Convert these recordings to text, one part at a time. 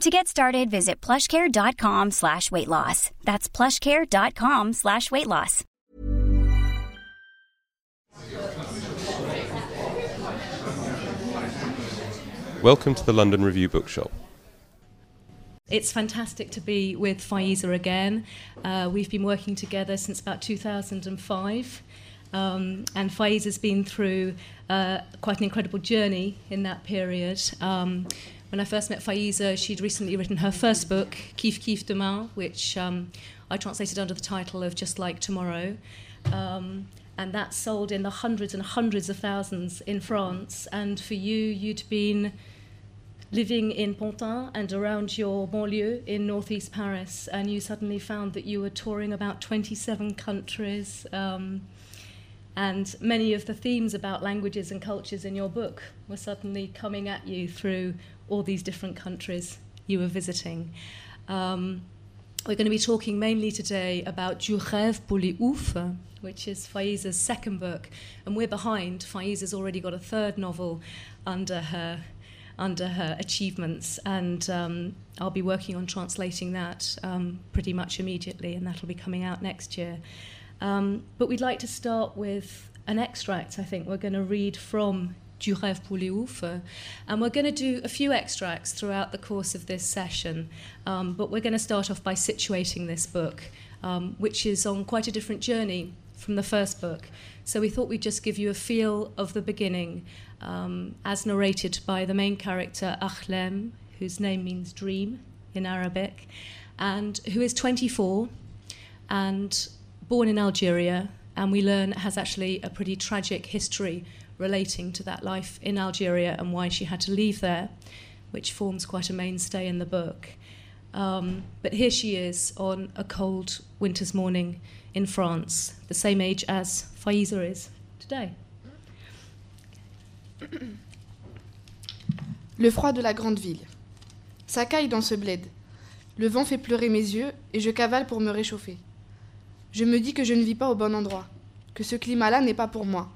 To get started, visit plushcare.com/weightloss. That's plushcare.com/weightloss. Welcome to the London Review Bookshop. It's fantastic to be with Faiza again. We've been working together since about 2005. And Faiza's been through quite an incredible journey in that period. When I first met Faiza, she'd recently written her first book, Kif Kif Demain, which I translated under the title of Just Like Tomorrow. And that sold in the hundreds and hundreds of thousands in France. And for you, you'd been living in Pontin and around your banlieue in northeast Paris, and you suddenly found that you were touring about 27 countries. And many of the themes about languages and cultures in your book were suddenly coming at you through all these different countries you were visiting. We're going to be talking mainly today about Du rêve pour les oufs, which is Faiza's second book. And we're behind. Faiza's already got a third novel under her achievements. And I'll be working on translating that pretty much immediately, and that'll be coming out next year. But we'd like to start with an extract, I think. We're going to read from Du rêve pour les oufs, and we're going to do a few extracts throughout the course of this session. But we're going to start off by situating this book, which is on quite a different journey from the first book. So we thought we'd just give you a feel of the beginning, as narrated by the main character, Ahlème, whose name means dream in Arabic, and who is 24 and born in Algeria, and we learn has actually a pretty tragic history relating to that life in Algeria and why she had to leave there, which forms quite a mainstay in the book. But here she is on a cold winter's morning in France, the same age as Faiza is today. Le froid de la grande ville. Ça caille dans ce bled. Le vent fait pleurer mes yeux et je cavale pour me réchauffer. Je me dis que je ne vis pas au bon endroit, que ce climat-là n'est pas pour moi.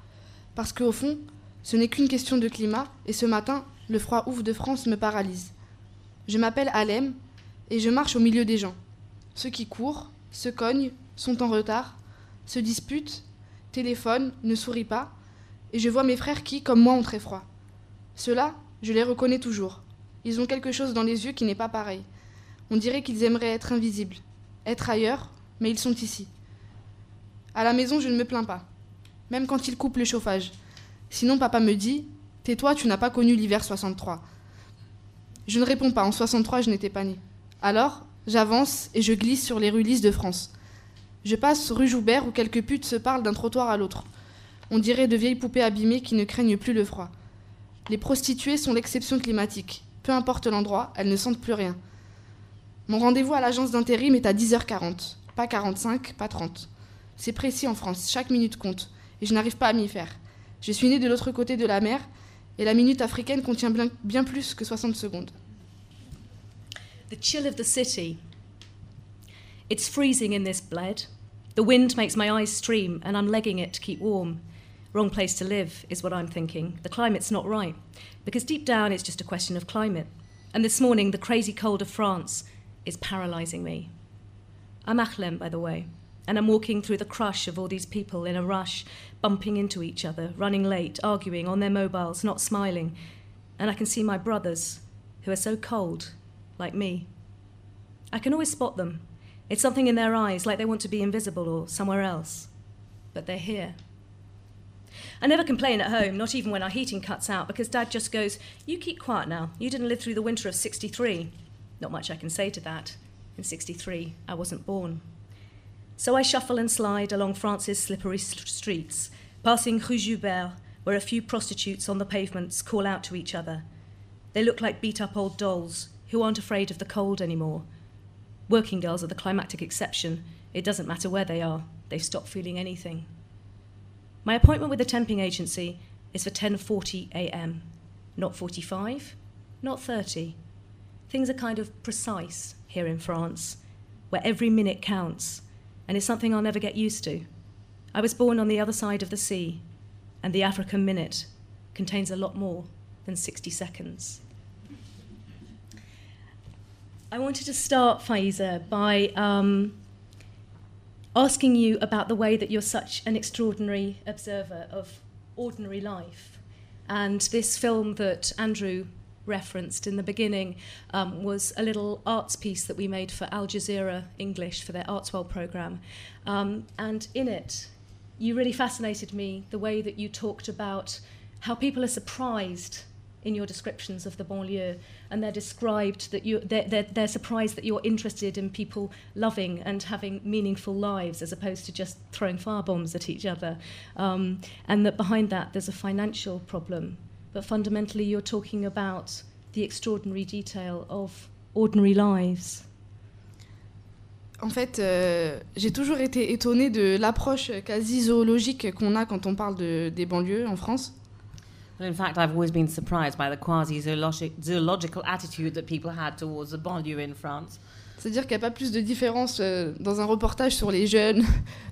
Parce qu'au fond, ce n'est qu'une question de climat, et ce matin, le froid ouf de France me paralyse. Je m'appelle Ahlème, et je marche au milieu des gens. Ceux qui courent, se cognent, sont en retard, se disputent, téléphonent, ne sourient pas, et je vois mes frères qui, comme moi, ont très froid. Ceux-là, je les reconnais toujours. Ils ont quelque chose dans les yeux qui n'est pas pareil. On dirait qu'ils aimeraient être invisibles, être ailleurs, mais ils sont ici. À la maison, je ne me plains pas, même quand il coupe le chauffage. Sinon, papa me dit « Tais-toi, tu n'as pas connu l'hiver 63 ». Je ne réponds pas, en 63, je n'étais pas née. Alors, j'avance et je glisse sur les rues lisses de France. Je passe rue Joubert où quelques putes se parlent d'un trottoir à l'autre. On dirait de vieilles poupées abîmées qui ne craignent plus le froid. Les prostituées sont l'exception climatique. Peu importe l'endroit, elles ne sentent plus rien. Mon rendez-vous à l'agence d'intérim est à 10h40, pas 45, pas 30. C'est précis en France, chaque minute compte, et je n'arrive pas à m'y faire. Je suis née de l'autre côté de la mer, et la minute africaine contient bien plus que 60 secondes. The chill of the city. It's freezing in this bled. The wind makes my eyes stream, and I'm legging it to keep warm. Wrong place to live, is what I'm thinking. The climate's not right, because deep down it's just a question of climate. And this morning, the crazy cold of France is paralysing me. I'm Ahlème, by the way. And I'm walking through the crush of all these people in a rush, bumping into each other, running late, arguing on their mobiles, not smiling. And I can see my brothers, who are so cold, like me. I can always spot them, It's something in their eyes, like they want to be invisible or somewhere else. But they're here. I never complain at home, not even when our heating cuts out, because Dad just goes, "You keep quiet now. You didn't live through the winter of 1963. Not much I can say to that. In 1963, I wasn't born. So I shuffle and slide along France's slippery streets, passing Rue Joubert, where a few prostitutes on the pavements call out to each other. They look like beat-up old dolls who aren't afraid of the cold anymore. Working girls are the climactic exception. It doesn't matter where they are. They've stopped feeling anything. My appointment with the temping agency is for 10:40 a.m. Not 45, not 30. Things are kind of precise here in France, where every minute counts, and it's something I'll never get used to. I was born on the other side of the sea, and the African minute contains a lot more than 60 seconds. I wanted to start, Faiza, by asking you about the way that you're such an extraordinary observer of ordinary life. And this film that Andrew referenced in the beginning was a little arts piece that we made for Al Jazeera English for their Arts World programme. And in it, you really fascinated me the way that you talked about how people are surprised in your descriptions of the banlieue, and they're described that they're surprised that you're interested in people loving and having meaningful lives as opposed to just throwing firebombs at each other, and that behind that there's a financial problem. But fundamentally, you're talking about the extraordinary detail of ordinary lives. En fait, j'ai toujours été étonnée de l'approche quasi zoologique qu'on a quand on parle des banlieues en France. In fact, I've always been surprised by the quasi-zoological attitude that people had towards the banlieue in France. C'est-à-dire qu'il n'y a pas plus de différence dans un reportage sur les jeunes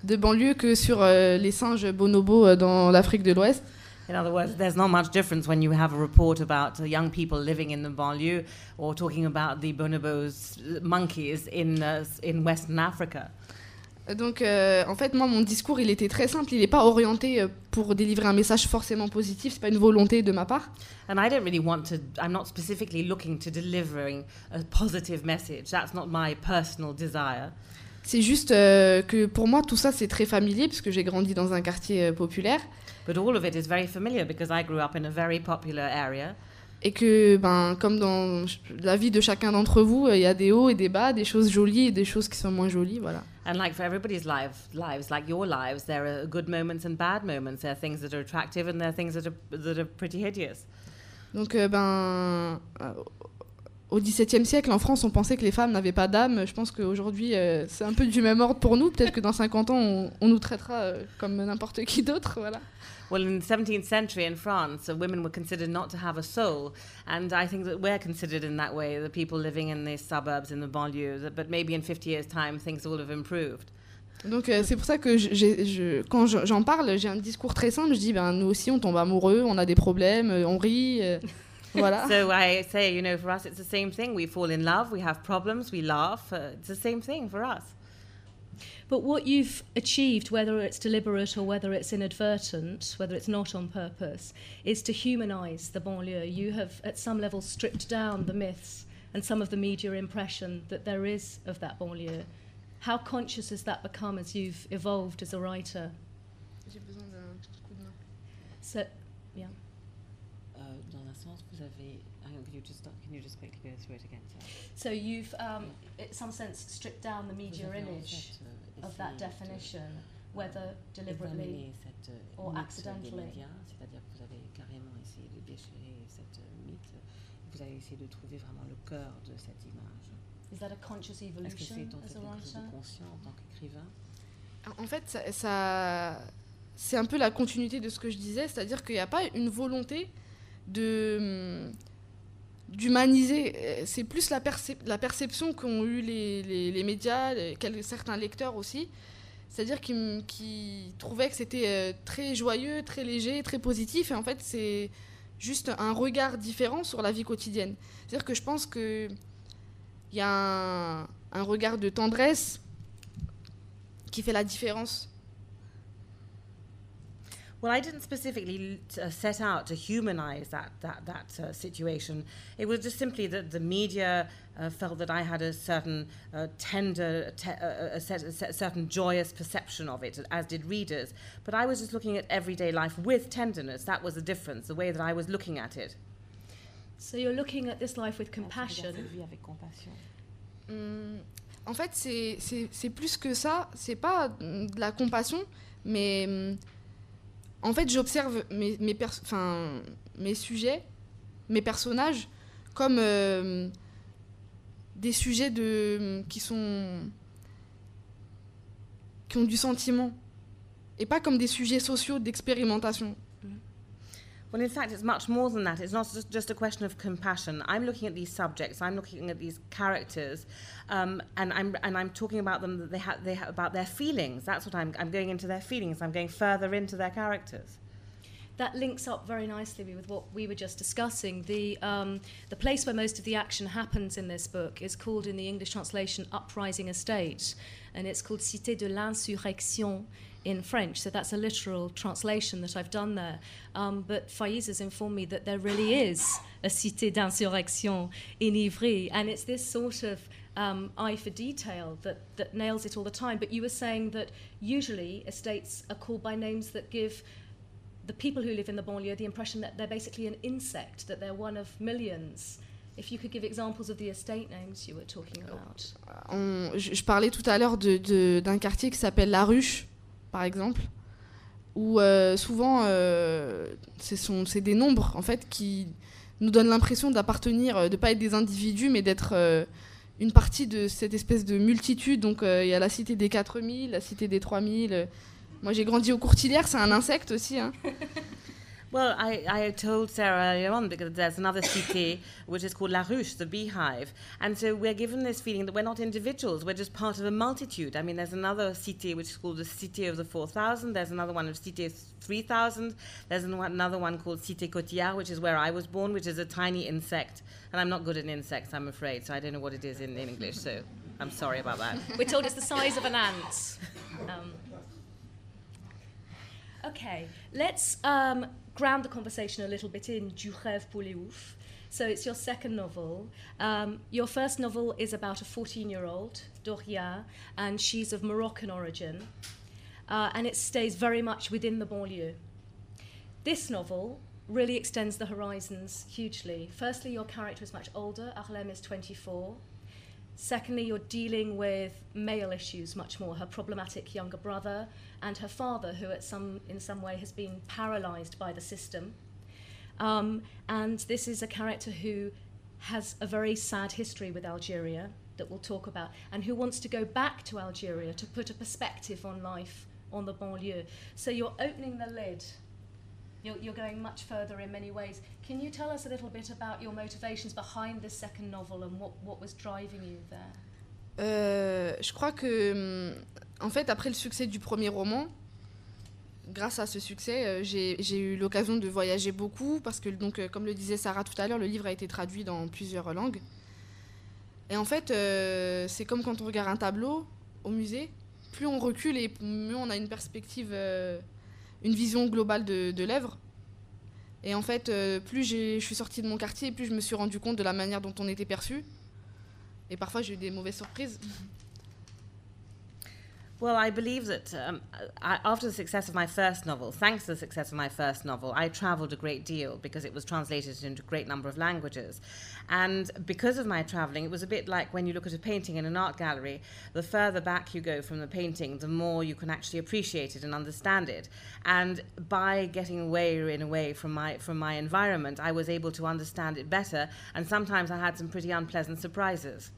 de banlieue que sur les singes bonobos dans l'Afrique de l'Ouest. In other words, there's not much difference when you have a report about young people living in the banlieue or talking about the bonobos, monkeys in Western Africa. Donc, en fait, moi, mon discours, il était très simple. Il n'est pas orienté pour délivrer un message forcément positif. C'est pas une volonté de ma part. And I don't really want to. I'm not specifically looking to delivering a positive message. That's not my personal desire. C'est juste que pour moi, tout ça, c'est très familier parce que j'ai grandi dans un quartier populaire. But all of it is very familiar because I grew up in a very popular area. Et que, ben, comme dans la vie de chacun d'entre vous, il y a des hauts et des bas, des choses jolies et des choses qui sont moins jolies, voilà. And like for everybody's lives, like your lives, there are good moments and bad moments. There are things that are attractive and there are things that are pretty hideous. Donc, ben, au XVIIe siècle, en France, on pensait que les femmes n'avaient pas d'âme. Je pense qu'aujourd'hui, c'est un peu du même ordre pour nous. Peut-être que dans 50 ans, on nous traitera comme n'importe qui d'autre, voilà. Well, in the 17th century in France, women were considered not to have a soul, and I think that we're considered in that way, the people living in the suburbs, in the banlieues, but maybe in 50 years' time things will have improved. Donc c'est pour ça que quand j'en parle, j'ai un discours très simple, je dis ben nous aussi on tombe amoureux, on a des problèmes, on rit, voilà. So I say, you know, for us it's the same thing, we fall in love, we have problems, we laugh, it's the same thing for us. But what you've achieved, whether it's deliberate or whether it's inadvertent, whether it's not on purpose, is to humanize the banlieue. You have, at some level, stripped down the myths and some of the media impression that there is of that banlieue. How conscious has that become as you've evolved as a writer? J'ai besoin d'un coup de main. So, yeah. Dans la sens, vous avez. Can you just quickly go through it again? Sorry. So you've, in some sense, stripped down the media image of that definition, whether deliberately or accidentally. C'est-à-dire que vous avez carrément essayé de déchirer cette mythe. Vous avez essayé de trouver vraiment le cœur de cette image. Is that a conscious evolution? Est-ce que c'est en fait quelque chose de conscient en tant qu'écrivain? En fait, ça, c'est un peu la continuité de ce que je disais, c'est-à-dire qu'il n'y a pas une volonté de d'humaniser, c'est plus la perception qu'ont eu les médias, certains lecteurs aussi, c'est-à-dire qui trouvaient que c'était très joyeux, très léger, très positif, et en fait c'est juste un regard différent sur la vie quotidienne. C'est-à-dire que je pense qu'il y a un regard de tendresse qui fait la différence. Well, I didn't specifically set out to humanize that situation. It was just simply that the media felt that I had a certain certain joyous perception of it, as did readers. But I was just looking at everyday life with tenderness. That was the difference, the way that I was looking at it. So you're looking at this life with compassion. En fait, c'est plus que ça. C'est pas de la compassion, mais en fait, j'observe mes sujets, mes personnages, comme des sujets qui ont du sentiment, et pas comme des sujets sociaux d'expérimentation. Well, in fact, it's much more than that. It's not just a question of compassion. I'm looking at these subjects. I'm looking at these characters, and I'm talking about them. That they have about their feelings. That's what I'm going into their feelings. I'm going further into their characters. That links up very nicely with what we were just discussing. The place where most of the action happens in this book is called, in the English translation, Uprising Estate, and it's called Cité de l'Insurrection in French, so that's a literal translation that I've done there. But Faiza's informed me that there really is a Cité d'Insurrection in Ivry, and it's this sort of eye for detail that nails it all the time. But you were saying that usually estates are called by names that give the people who live in the banlieue the impression that they're basically an insect, that they're one of millions. If you could give examples of the estate names you were talking about. Je parlais tout à l'heure d'un quartier qui s'appelle La Ruche, par exemple, où souvent c'est des nombres en fait qui nous donnent l'impression d'appartenir, de pas être des individus, mais d'être une partie de cette espèce de multitude. Donc il y a la cité des 4000, la cité des 3000. Moi j'ai grandi aux Courtilières, c'est un insecte aussi, hein. Well, I told Sarah earlier on, because there's another cité which is called La Ruche, the beehive. And so we're given this feeling that we're not individuals, we're just part of a multitude. I mean, there's another cité which is called the Cité of the 4,000, there's another one of Cité 3,000, there's another one called Cité Cotillard, which is where I was born, which is a tiny insect. And I'm not good at insects, I'm afraid, so I don't know what it is in English, so I'm sorry about that. We're told it's the size of an ant. Okay, let's... ground the conversation a little bit in Du rêve pour les oufs. So it's your second novel. Your first novel is about a 14-year-old, Doria, and she's of Moroccan origin. And it stays very much within the banlieue. This novel really extends the horizons hugely. Firstly, your character is much older. Ahlème is 24. Secondly, you're dealing with male issues much more, her problematic younger brother and her father, who in some way has been paralysed by the system. And this is a character who has a very sad history with Algeria that we'll talk about, and who wants to go back to Algeria to put a perspective on life on the banlieue. So you're opening the lid. You're going much further in many ways. Can you tell us a little bit about your motivations behind this second novel and what was driving you there? Je crois que, en fait, après le succès du premier roman, grâce à ce succès, j'ai eu l'occasion de voyager beaucoup parce que, donc, comme le disait Sarah tout à l'heure, le livre a été traduit dans plusieurs langues. Et en fait, c'est comme quand on regarde un tableau au musée. Plus on recule et mieux on a une perspective... une vision globale de l'œuvre. Et en fait, plus je suis sortie de mon quartier, plus je me suis rendu compte de la manière dont on était perçu. Et parfois, j'ai eu des mauvaises surprises. Well, I believe that after the success of my first novel, thanks to the success of my first novel, I travelled a great deal because it was translated into a great number of languages. And because of my travelling, it was a bit like when you look at a painting in an art gallery, the further back you go from the painting, the more you can actually appreciate it and understand it. And by getting away from my environment, I was able to understand it better, and sometimes I had some pretty unpleasant surprises.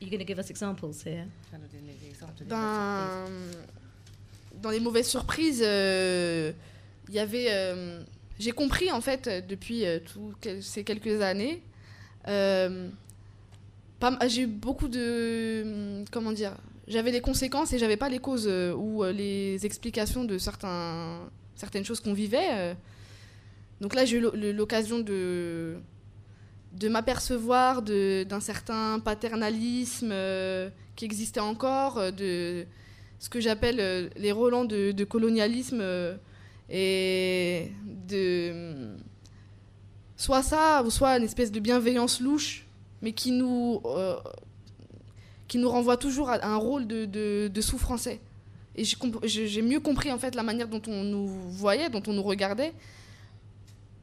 You're going to give us examples here. Dans les mauvaises surprises, il y avait. J'ai compris en fait depuis ces quelques années. J'ai eu beaucoup de. Comment dire? J'avais les conséquences et j'avais pas les causes ou les explications de certaines choses qu'on vivait. Donc là, j'ai eu l'occasion de m'apercevoir d'un certain paternalisme qui existait encore, de ce que j'appelle les relents de colonialisme et de soit ça ou soit une espèce de bienveillance louche, mais qui nous renvoie toujours à un rôle de sous-français. Et j'ai mieux compris en fait la manière dont on nous voyait, dont on nous regardait,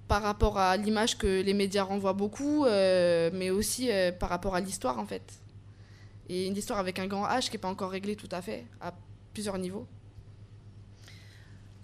par rapport à l'image que les médias renvoient beaucoup, mais aussi par rapport à l'histoire en fait. Et une histoire avec un grand H qui n'est pas encore réglée tout à fait, à plusieurs niveaux.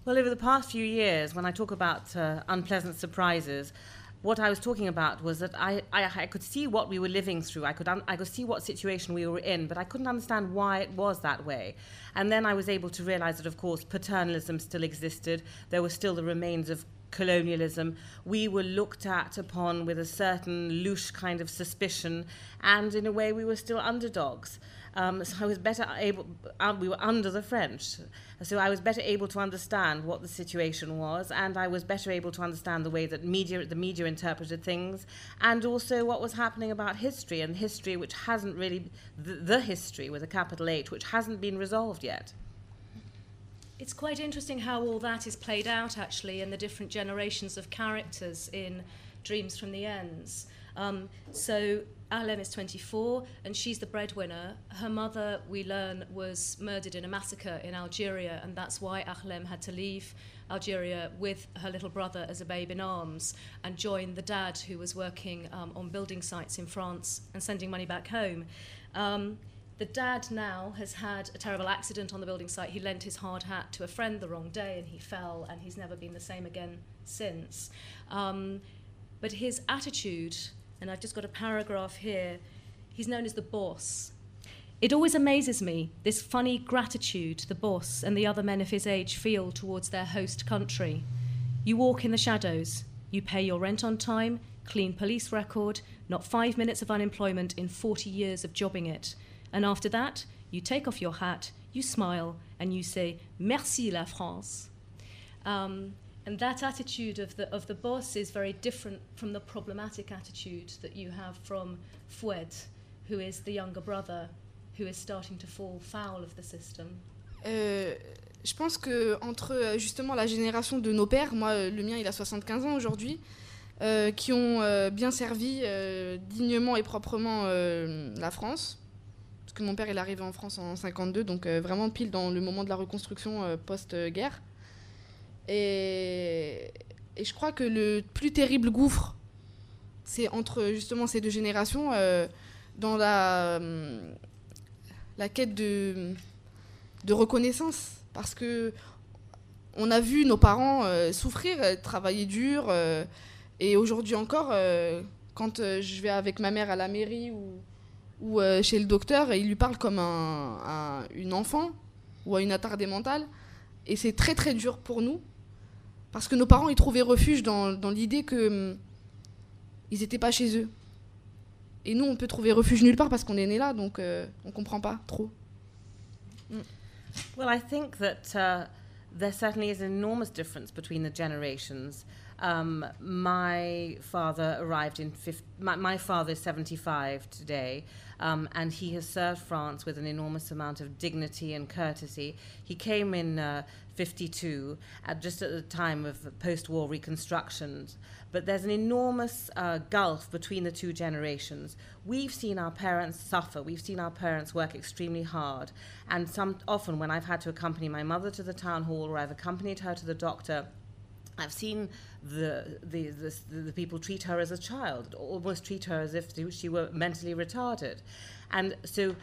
Well, over the past few years, when I talk about unpleasant surprises, what I was talking about was that I could see what we were living through. I could see what situation we were in, but I couldn't understand why it was that way. And then I was able to realize that, of course, paternalism still existed. There were still the remains of colonialism. We were looked upon with a certain louche kind of suspicion, and in a way we were still underdogs. We were under the French, so I was better able to understand what the situation was, and I was better able to understand the way that the media interpreted things, and also what was happening about history, and history which hasn't really, the history with a capital H, which hasn't been resolved yet. It's quite interesting how all that is played out, actually, in the different generations of characters in Dreams from the Ends. So Ahlème is 24, and she's the breadwinner. Her mother, we learn, was murdered in a massacre in Algeria, and that's why Ahlème had to leave Algeria with her little brother as a babe in arms and join the dad who was working on building sites in France and sending money back home. The dad now has had a terrible accident on the building site. He lent his hard hat to a friend the wrong day, and he fell, and he's never been the same again since. But his attitude, and I've just got a paragraph here, he's known as the boss. It always amazes me, this funny gratitude the boss and the other men of his age feel towards their host country. You walk in the shadows, you pay your rent on time, clean police record, not 5 minutes of unemployment in 40 years of jobbing it. And after that, you take off your hat, you smile, and you say, Merci la France. And that attitude of the boss is very different from the problematic attitude that you have from Foued, who is the younger brother, who is starting to fall foul of the system. Je pense que entre justement la génération de nos pères, moi le mien il a 75 ans aujourd'hui, qui ont bien servi dignement et proprement la France, parce que mon père il est arrivé en France en 52, donc vraiment pile dans le moment de la reconstruction post-guerre. Et je crois que le plus terrible gouffre, c'est entre justement ces deux générations, dans la quête de reconnaissance. Parce que on a vu nos parents souffrir, travailler dur. Et aujourd'hui encore, quand je vais avec ma mère à la mairie ou chez le docteur, il lui parle comme une enfant ou à une attardée mentale. Et c'est très très dur pour nous. Parce que nos parents, ils trouvaient refuge dans l'idée qu'ils n'étaient pas chez eux. Et nous, on peut trouver refuge nulle part parce qu'on est né là, donc on ne comprend pas trop. Mm. Well, I think that there certainly is an enormous difference between the generations. My father arrived in... My father is 75 today, and he has served France with an enormous amount of dignity and courtesy. He came in 52, just at the time of post-war reconstruction. But there's an enormous gulf between the two generations. We've seen our parents suffer. We've seen our parents work extremely hard. And often when I've had to accompany my mother to the town hall or I've accompanied her to the doctor, I've seen the people treat her as a child, almost treat her as if she were mentally retarded. And so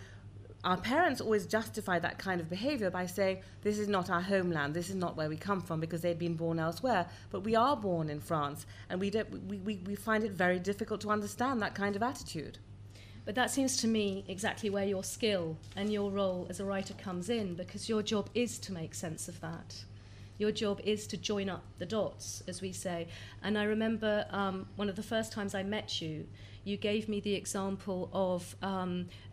our parents always justify that kind of behavior by saying, this is not our homeland, this is not where we come from, because they've been born elsewhere. But we are born in France, and we find it very difficult to understand that kind of attitude. But that seems to me exactly where your skill and your role as a writer comes in, because your job is to make sense of that. Your job is to join up the dots, as we say. And I remember one of the first times I met you, you gave me the example of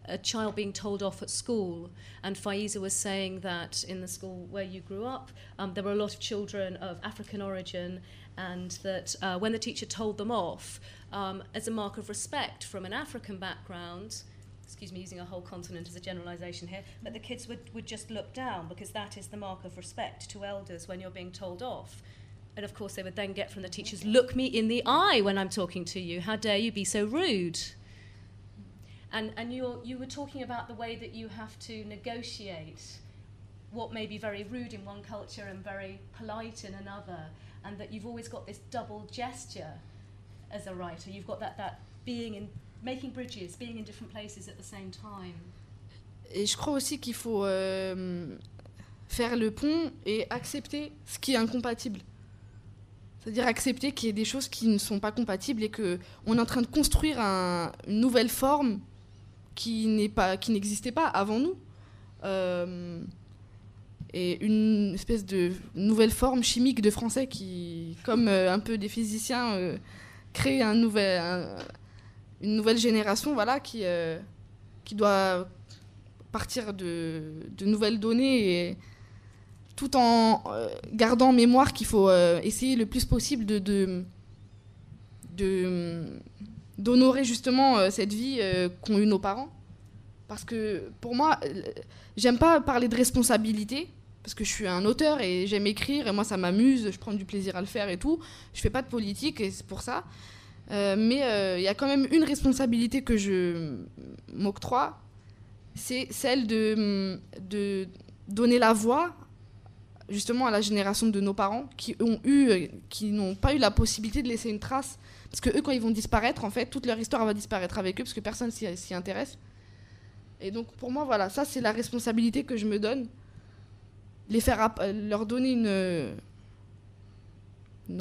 a child being told off at school. And Faiza was saying that in the school where you grew up, there were a lot of children of African origin, and that when the teacher told them off, as a mark of respect from an African background, excuse me, using a whole continent as a generalisation here, but the kids would just look down, because that is the mark of respect to elders when you're being told off. And of course they would then get from the teachers, look me in the eye when I'm talking to you, how dare you be so rude? And you were talking about the way that you have to negotiate what may be very rude in one culture and very polite in another, and that you've always got this double gesture as a writer. You've got that being in, making bridges, being in different places at the same time. Et je crois aussi qu'il faut faire le pont et accepter ce qui est incompatible. C'est-à-dire accepter qu'il y ait des choses qui ne sont pas compatibles et qu'on est en train de construire une nouvelle forme qui n'existait pas avant nous. Et une espèce de nouvelle forme chimique de français qui, comme un peu des physiciens, crée une nouvelle génération, voilà, qui doit partir de nouvelles données, et tout en gardant en mémoire qu'il faut essayer le plus possible d'honorer justement cette vie qu'ont eu nos parents. Parce que pour moi, j'aime pas parler de responsabilité, parce que je suis un auteur et j'aime écrire, et moi ça m'amuse, je prends du plaisir à le faire et tout. Je fais pas de politique et c'est pour ça. Mais il y a quand même une responsabilité que je m'octroie, c'est celle de donner la voix justement à la génération de nos parents qui n'ont pas eu la possibilité de laisser une trace. Parce que eux, quand ils vont disparaître, en fait, toute leur histoire va disparaître avec eux, parce que personne s'y intéresse. Et donc pour moi, voilà, ça c'est la responsabilité que je me donne, leur donner une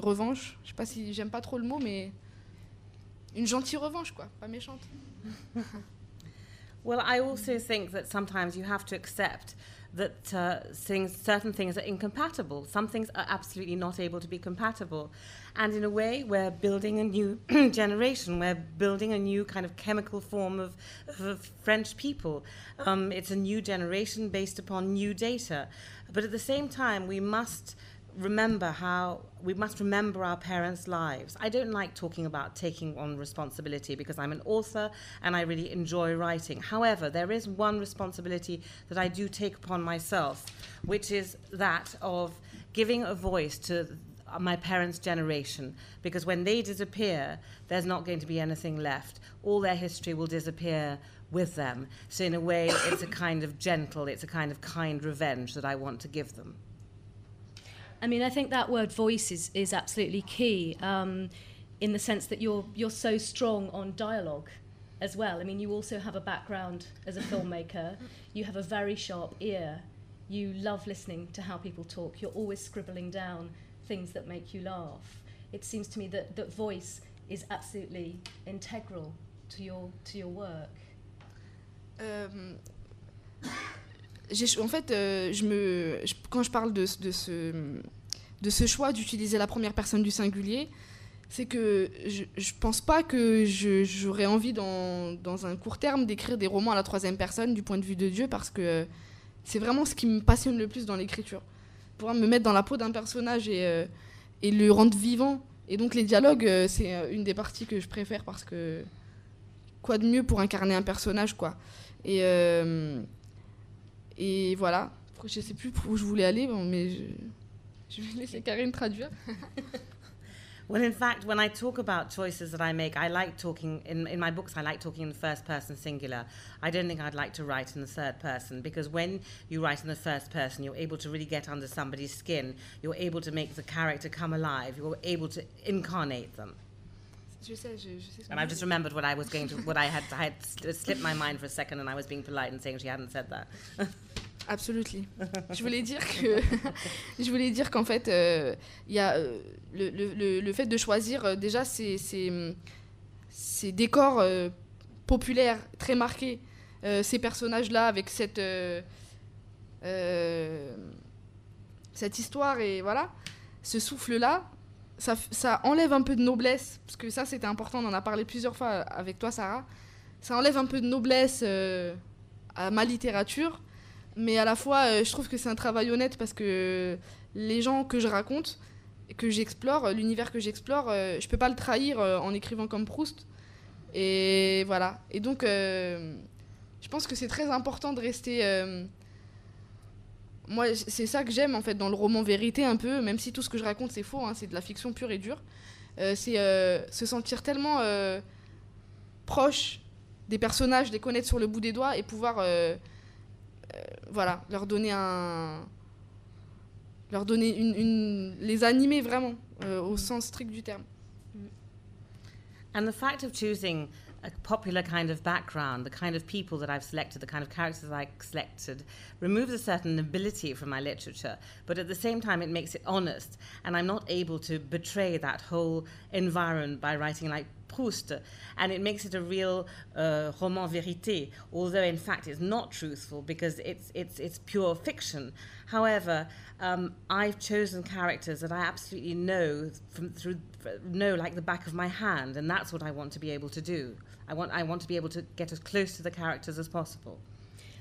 revanche. Je sais pas si j'aime pas trop le mot, mais une gentille revanche, quoi, pas méchante. Well, I also think that sometimes you have to accept that certain things are incompatible. Some things are absolutely not able to be compatible. And in a way, we're building a new generation. We're building a new kind of chemical form of French people. It's a new generation based upon new data. But at the same time, we must remember our parents' lives. I don't like talking about taking on responsibility because I'm an author and I really enjoy writing. However, there is one responsibility that I do take upon myself, which is that of giving a voice to my parents' generation, because when they disappear, there's not going to be anything left. All their history will disappear with them. So in a way, it's a kind of gentle, it's a kind of kind revenge that I want to give them. I mean, I think that word voice is absolutely key, in the sense that you're so strong on dialogue as well. I mean, you also have a background as a filmmaker. You have a very sharp ear. You love listening to how people talk. You're always scribbling down things that make you laugh. It seems to me that voice is absolutely integral to your work. En fait, quand je parle de ce choix d'utiliser la première personne du singulier, c'est que je pense pas que j'aurais envie, dans un court terme, d'écrire des romans à la troisième personne du point de vue de Dieu, parce que c'est vraiment ce qui me passionne le plus dans l'écriture. Pouvoir me mettre dans la peau d'un personnage et le rendre vivant. Et donc les dialogues, c'est une des parties que je préfère, parce que quoi de mieux pour incarner un personnage, quoi. Et voilà, je ne sais plus où je voulais aller, mais je vais laisser Karine traduire. Well, in fact, when I talk about choices that I make, I like talking, in my books, I like talking in the first person singular. I don't think I'd like to write in the third person, because when you write in the first person, you're able to really get under somebody's skin. You're able to make the character come alive. You're able to incarnate them. And I've just remembered what I was going to, I had slipped my mind for a second, and I was being polite and saying she hadn't said that. Absolutely. Je voulais dire qu'en fait, y a le fait de choisir déjà ces décors populaires très marqués, ces personnages-là avec cette histoire, et voilà, ce souffle-là. Ça enlève un peu de noblesse, parce que ça, c'était important, on en a parlé plusieurs fois avec toi, Sarah. Ça enlève un peu de noblesse à ma littérature, mais à la fois, je trouve que c'est un travail honnête, parce que les gens que je raconte, que j'explore, l'univers que j'explore, je peux pas le trahir en écrivant comme Proust. Et voilà. Et donc, Je pense que c'est très important de rester... Moi, c'est ça que j'aime, en fait, dans le roman vérité, un peu, même si tout ce que je raconte, c'est faux, hein, c'est de la fiction pure et dure. C'est se sentir tellement proche des personnages, les connaître sur le bout des doigts et pouvoir voilà, leur donner un... leur donner une... les animer vraiment, au sens strict du terme. And the fact of choosing a popular kind of background, the kind of people that I've selected, the kind of characters I've selected, removes a certain nobility from my literature, but at the same time it makes it honest, and I'm not able to betray that whole environment by writing like Proust, and it makes it a real roman vérité, although in fact it's not truthful because it's pure fiction. However, I've chosen characters that I absolutely know know like the back of my hand, and that's what I want to be able to do. I want to be able to get as close to the characters as possible.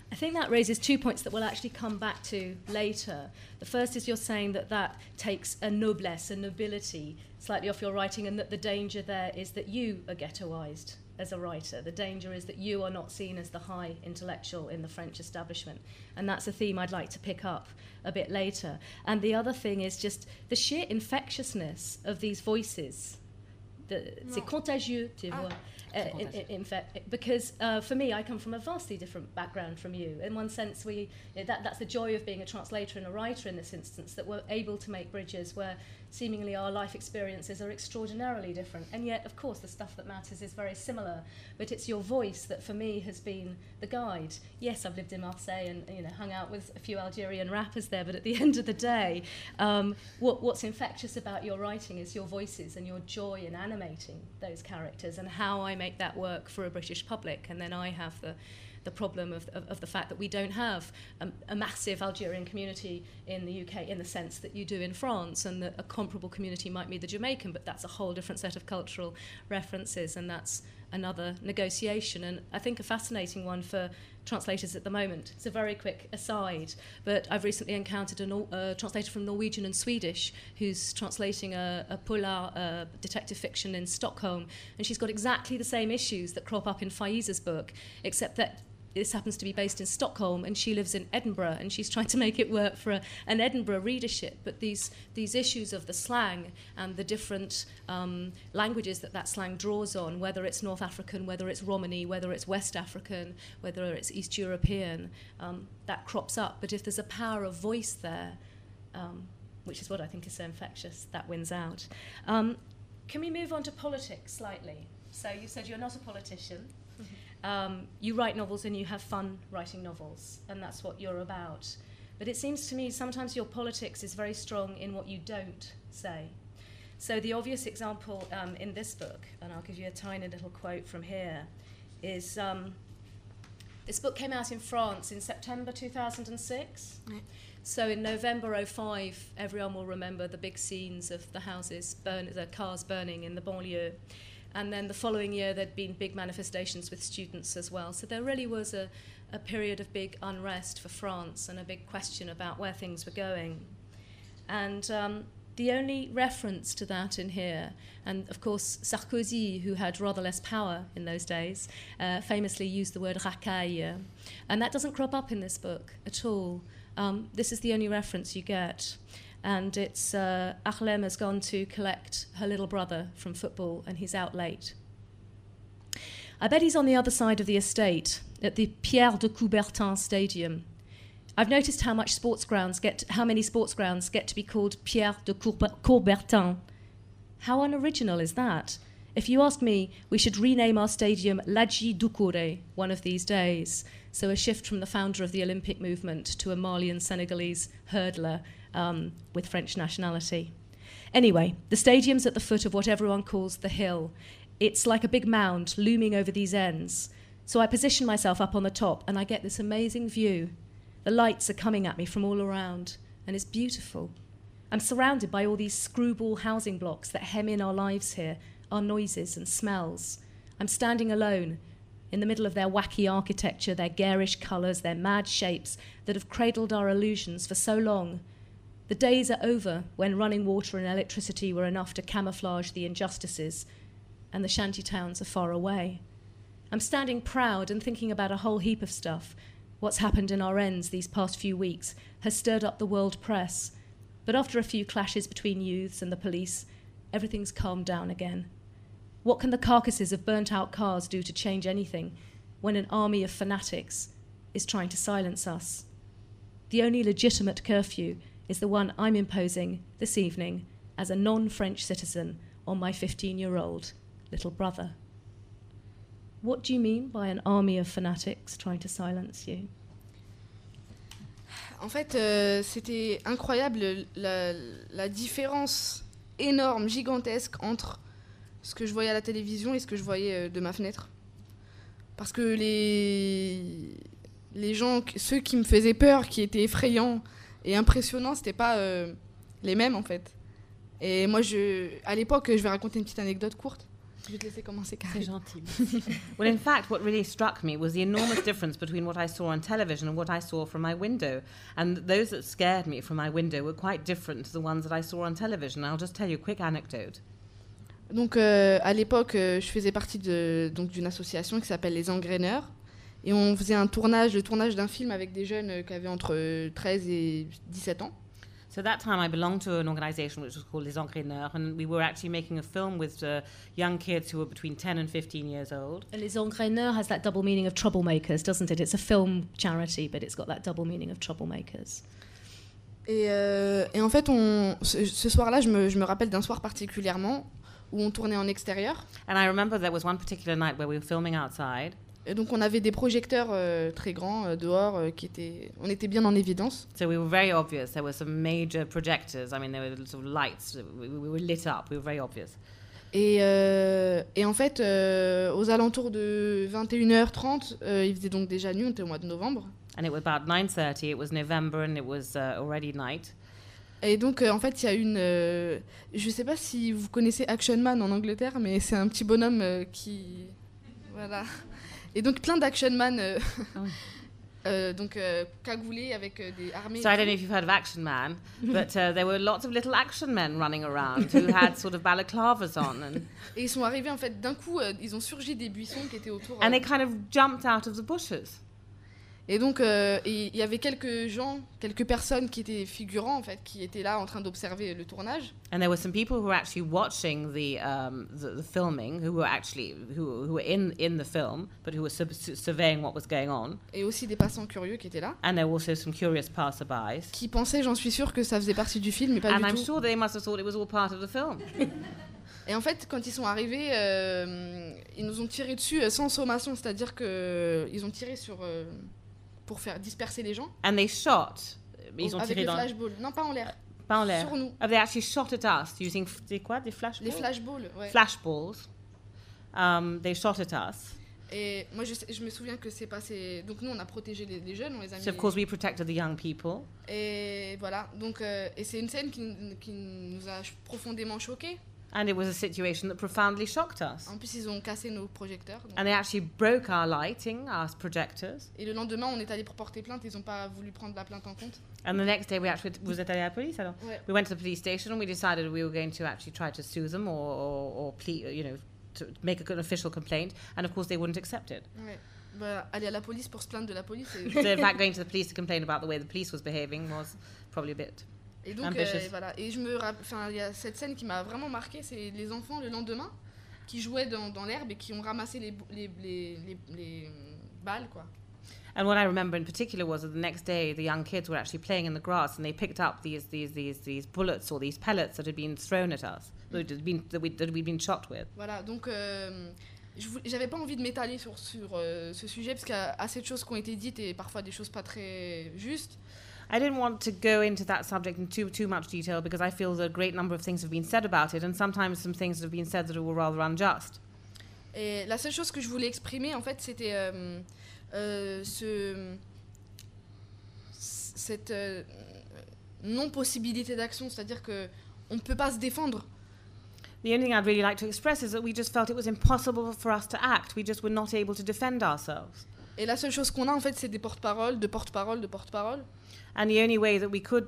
I think that raises 2 points that we'll actually come back to later. The first is you're saying that takes a noblesse, a nobility, slightly off your writing, and that the danger there is that you are ghettoised as a writer. The danger is that you are not seen as the high intellectual in the French establishment. And that's a theme I'd like to pick up a bit later. And the other thing is just the sheer infectiousness of these voices. C'est contagieux, tu vois. In fact, because for me, I come from a vastly different background from you. In one sense, that's the joy of being a translator and a writer in this instance, that we're able to make bridges where seemingly our life experiences are extraordinarily different. And yet, of course, the stuff that matters is very similar. But it's your voice that, for me, has been the guide. Yes, I've lived in Marseille and hung out with a few Algerian rappers there. But at the end of the day, what's infectious about your writing is your voices and your joy in animating those characters and how I make that work for a British public. And then I have the problem of the fact that we don't have a massive Algerian community in the UK in the sense that you do in France, and that a comparable community might be the Jamaican, but that's a whole different set of cultural references, and that's another negotiation, and I think a fascinating one for translators at the moment. It's a very quick aside, but I've recently encountered a translator from Norwegian and Swedish who's translating a polar detective fiction in Stockholm, and she's got exactly the same issues that crop up in Faiza's book, except that this happens to be based in Stockholm, and she lives in Edinburgh, and she's trying to make it work for an Edinburgh readership. But these issues of the slang and the different languages that slang draws on, whether it's North African, whether it's Romani, whether it's West African, whether it's East European, that crops up. But if there's a power of voice there, which is what I think is so infectious, that wins out. Can we move on to politics slightly? So you said you're not a politician. Mm-hmm. You write novels and you have fun writing novels, and that's what you're about. But it seems to me sometimes your politics is very strong in what you don't say. So the obvious example in this book, and I'll give you a tiny little quote from here, is this book came out in France in September 2006. Right. So in November 2005, everyone will remember the big scenes of the houses, the cars burning in the banlieue. And then the following year, there'd been big manifestations with students as well. So there really was a period of big unrest for France and a big question about where things were going. And the only reference to that in here, and of course Sarkozy, who had rather less power in those days, famously used the word racaille. And that doesn't crop up in this book at all. This is the only reference you get. And it's Ahlème has gone to collect her little brother from football, and he's out late. I bet he's on the other side of the estate, at the Pierre de Coubertin stadium. I've noticed how many sports grounds get to be called Pierre de Coubertin. How unoriginal is that? If you ask me, we should rename our stadium Laji Doucouré one of these days. So a shift from the founder of the Olympic movement to a Malian-Senegalese hurdler with French nationality. Anyway, the stadium's at the foot of what everyone calls the hill. It's like a big mound looming over these ends. So I position myself up on the top, and I get this amazing view. The lights are coming at me from all around, and it's beautiful. I'm surrounded by all these screwball housing blocks that hem in our lives here, our noises and smells. I'm standing alone in the middle of their wacky architecture, their garish colours, their mad shapes that have cradled our illusions for so long. The days are over when running water and electricity were enough to camouflage the injustices, and the shanty towns are far away. I'm standing proud and thinking about a whole heap of stuff. What's happened in our ends these past few weeks has stirred up the world press. But after a few clashes between youths and the police, everything's calmed down again. What can the carcasses of burnt-out cars do to change anything when an army of fanatics is trying to silence us? The only legitimate curfew is the one I'm imposing this evening as a non-French citizen on my 15-year-old little brother. What do you mean by an army of fanatics trying to silence you? En fait, c'était incroyable la différence énorme, gigantesque entre ce que je voyais à la télévision et ce que je voyais de ma fenêtre. Parce que les gens, ceux qui me faisaient peur, qui étaient effrayants et impressionnants, c'était pas les mêmes en fait. Et moi, à l'époque, je vais raconter une petite anecdote courte. Je vais te laisser commencer, Karine. C'est gentil. Well, in fact, what really struck me was the enormous difference between what I saw on television and what I saw from my window. And those that scared me from my window were quite different to the ones that I saw on television. I'll just tell you a quick anecdote. Donc, à l'époque, je faisais partie d'une association qui s'appelle Les Engraineurs. Et on faisait le tournage d'un film avec des jeunes qui avaient entre 13 et 17 ans. So at that time, I belonged to an organisation which was called Les Engraineurs, and we were actually making a film with young kids who were between 10 and 15 years old. And Les Engraineurs has that double meaning of troublemakers, doesn't it? It's a film charity, but it's got that double meaning of troublemakers. Et en fait, ce soir-là, je me rappelle d'un soir particulièrement où on tournait en extérieur. And I remember there was one particular night where we were filming outside. Et donc on avait des projecteurs très grands dehors on était bien en évidence. So we were very obvious. There were some major projectors. I mean, there were sort of lights. We were lit up. We were very obvious. Et en fait, aux alentours de 21h30, il faisait donc déjà nuit. On était au mois de novembre. And it was about 9:30. It was November and it was already night. Et donc, en fait, il y a je sais pas si vous connaissez Action Man en Angleterre, mais c'est un petit bonhomme qui, voilà. Et donc plein d'action man cagoulés avec des armées. So I don't know if you've heard of Action Man, but there were lots of little action men running around who had sort of balaclavas on. Et ils sont arrivés en fait d'un coup, ils ont surgi des buissons qui étaient autour. And they kind of jumped out of the bushes. Et donc il y avait quelques personnes qui étaient figurants en fait, qui étaient là en train d'observer le tournage. And there were some people who were actually watching the filming, who were in the film, but who were surveying what was going on. Et aussi des passants curieux qui étaient là. And there were also some curious passerbys. Qui pensaient, j'en suis sûre, que ça faisait partie du film, mais pas du tout. And I'm sure they must have thought it was all part of the film. Et en fait, quand ils sont arrivés, ils nous ont tiré dessus sans sommation, c'est-à-dire que ils ont tiré sur pour faire disperser les gens. And they shot. Ils ont tiré avec des flashballs. Non, pas en l'air. Pas en l'air. Sur nous. Have they actually shot at us using des flashballs? Les flashballs, ouais. Flashballs. They shot at us. Et moi, je me souviens que c'est passé. Donc nous, on a protégé les jeunes, on les a mis. So of course, we protected the young people. Et voilà. Donc et c'est une scène qui nous a profondément choqués. And it was a situation that profoundly shocked us. En plus, ils ont cassé nos projecteurs. And they actually broke our lighting, our projectors. Et le lendemain, on est allé pour porter plainte. Ils ont pas voulu prendre la plainte en compte. And the next day, we actually was at the police. Alors, ouais. We went to the police station and we decided we were going to actually try to sue them or plead, you know, to make an official complaint. And of course, they wouldn't accept it. Ouais. Bah, aller à la police pour se plaindre de la police. So in fact, going to the police to complain about the way the police was behaving was probably a bit. Et donc, voilà. Et il y a cette scène qui m'a vraiment marquée, c'est les enfants le lendemain qui jouaient dans l'herbe et qui ont ramassé les balles, quoi. And what I remember in particular was that the next day the young kids were actually playing in the grass and they picked up these bullets or these pellets that had been thrown at us, that we'd been shot with. Voilà, donc j'avais pas envie de m'étaler sur ce sujet parce qu'il y a assez de choses qui ont été dites et parfois des choses pas très justes. I didn't want to go into that subject in too much detail because I feel that a great number of things have been said about it, and sometimes some things have been said that were rather unjust. Et la seule chose que je voulais exprimer, en fait, c'était cette non possibilité d'action, c'est-à-dire que on peut pas se défendre. The only thing I'd really like to express is that we just felt it was impossible for us to act. We just were not able to defend ourselves. Et la seule chose qu'on a, en fait, c'est des porte-paroles, de porte-paroles, de porte-paroles. And the only way that we could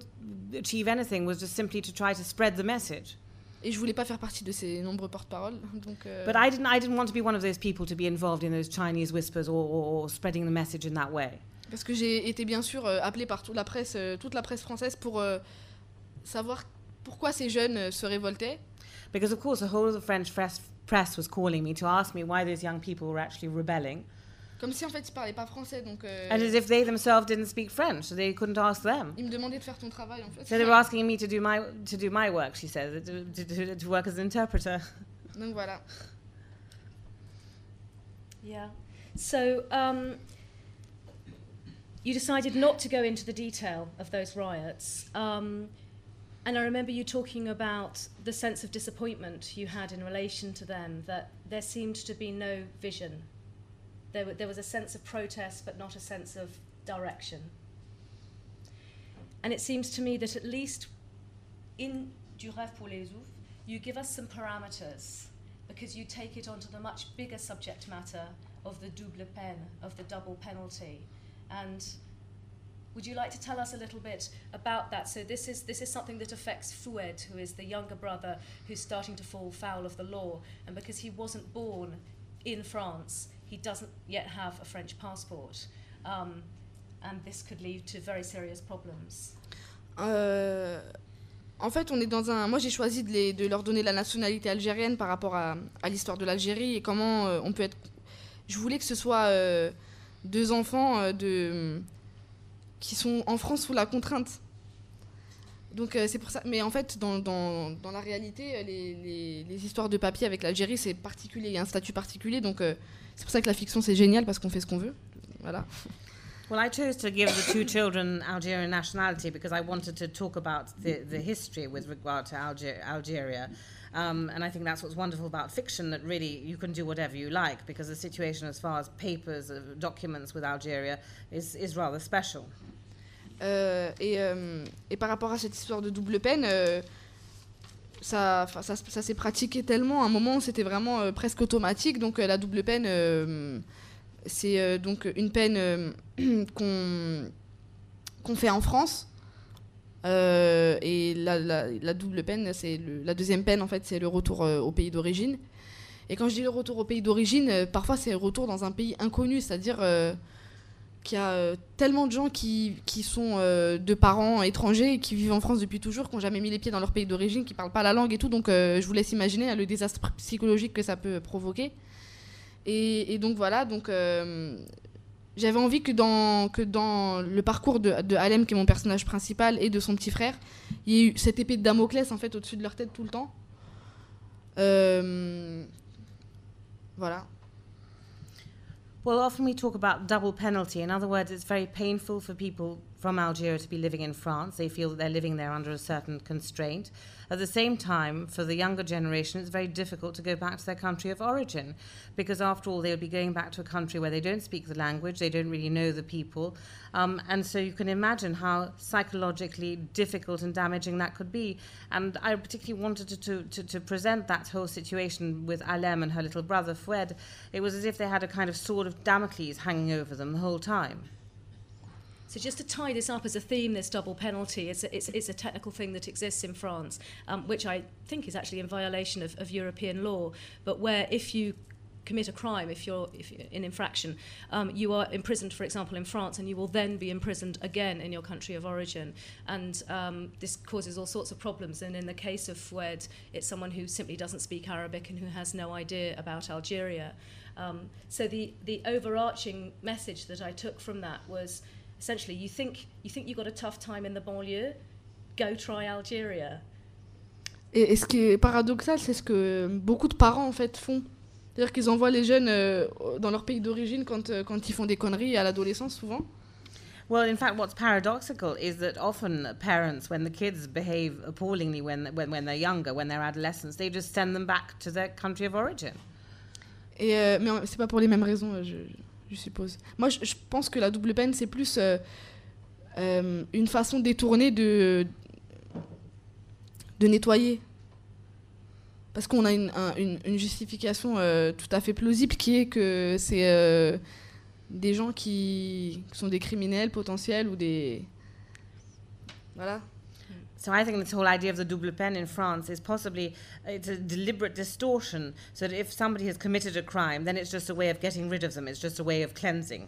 achieve anything was just simply to try to spread the message. Et je voulais pas faire partie de ces nombreux porte-paroles. Donc, But I didn't want to be one of those people to be involved in those Chinese whispers or spreading the message in that way. Parce que j'ai été bien sûr appelée par toute la presse française pour savoir pourquoi ces jeunes se révoltaient. Because of course the whole of the French press was calling me to ask me why those young people were actually rebelling. Comme si en fait ils parlaient pas français donc. And as if they themselves didn't speak French, so they couldn't ask them. Ils me demandaient de faire ton travail en fait. So they were asking me to do my work, she said, to work as an interpreter. Donc voilà. Yeah. So you decided not to go into the detail of those riots. And I remember you talking about the sense of disappointment you had in relation to them, that there seemed to be no vision. There was a sense of protest, but not a sense of direction. And it seems to me that at least in Du rêve pour les oufs, you give us some parameters, because you take it onto the much bigger subject matter of the double peine, of the double penalty. And would you like to tell us a little bit about that? So this is something that affects Foued, who is the younger brother who's starting to fall foul of the law. And because he wasn't born in France, he doesn't yet have a French passport. And this could lead to very serious problems. En fait, on est dans un... Moi, j'ai choisi de leur donner la nationalité algérienne par rapport à l'histoire de l'Algérie et comment on peut être... Je voulais que ce soit deux enfants qui sont en France sous la contrainte. Donc c'est pour ça. Mais en fait, dans la réalité, les histoires de papier avec l'Algérie, c'est particulier. Il y a un statut particulier. Donc c'est pour ça que la fiction, c'est génial parce qu'on fait ce qu'on veut. Voilà. Well, I chose to give the two children Algerian nationality because I wanted to talk about the history with regard to Algeria. And I think that's what's wonderful about fiction, that really you can do whatever you like, because the situation as far as papers, documents with Algeria is rather special. Et par rapport à cette histoire de double peine, ça s'est pratiqué tellement. À un moment, c'était vraiment presque automatique. Donc la double peine, c'est donc une peine qu'on fait en France. Et la double peine, c'est la deuxième peine en fait, c'est le retour au pays d'origine. Et quand je dis le retour au pays d'origine, parfois c'est le retour dans un pays inconnu, c'est-à-dire qu'il y a tellement de gens qui sont de parents étrangers, qui vivent en France depuis toujours, qui n'ont jamais mis les pieds dans leur pays d'origine, qui ne parlent pas la langue et tout. Donc je vous laisse imaginer le désastre psychologique que ça peut provoquer. Et donc voilà, donc... J'avais envie que dans le parcours de Ahlème, qui est mon personnage principal, et de son petit frère, il y ait eu cette épée de Damoclès en fait, au-dessus de leur tête tout le temps. Voilà. Well, often we talk about double penalty. In other words, it's very painful for people from Algeria to be living in France. They feel that they're living there under a certain constraint. At the same time, for the younger generation, it's very difficult to go back to their country of origin, because after all, they'll be going back to a country where they don't speak the language, they don't really know the people, and so you can imagine how psychologically difficult and damaging that could be. And I particularly wanted to present that whole situation with Ahlème and her little brother, Foued. It was as if they had a kind of sword of Damocles hanging over them the whole time. So just to tie this up as a theme, this double penalty, it's a technical thing that exists in France, which I think is actually in violation of European law, but where if you commit a crime, if you're in infraction, you are imprisoned, for example, in France, and you will then be imprisoned again in your country of origin. And this causes all sorts of problems. And in the case of Foued, it's someone who simply doesn't speak Arabic and who has no idea about Algeria. So the overarching message that I took from that was... Essentially, you think you got a tough time in the banlieue, go try Algeria. Et ce qui est paradoxal, c'est ce que beaucoup de parents en fait font, c'est-à-dire qu'ils envoient les jeunes dans leur pays d'origine quand ils font des conneries à l'adolescence souvent. Well, in fact, what's paradoxical is that often parents, when the kids behave appallingly when they're younger, when they're adolescents, they just send them back to their country of origin. Et mais c'est pas pour les mêmes raisons, je suppose. Moi, je pense que la double peine, c'est plus une façon détournée de nettoyer. Parce qu'on a une justification tout à fait plausible qui est que c'est des gens qui sont des criminels potentiels ou des... Voilà. So I think this whole idea of the double peine in France is possibly, it's a deliberate distortion, so that if somebody has committed a crime, then it's just a way of getting rid of them. It's just a way of cleansing.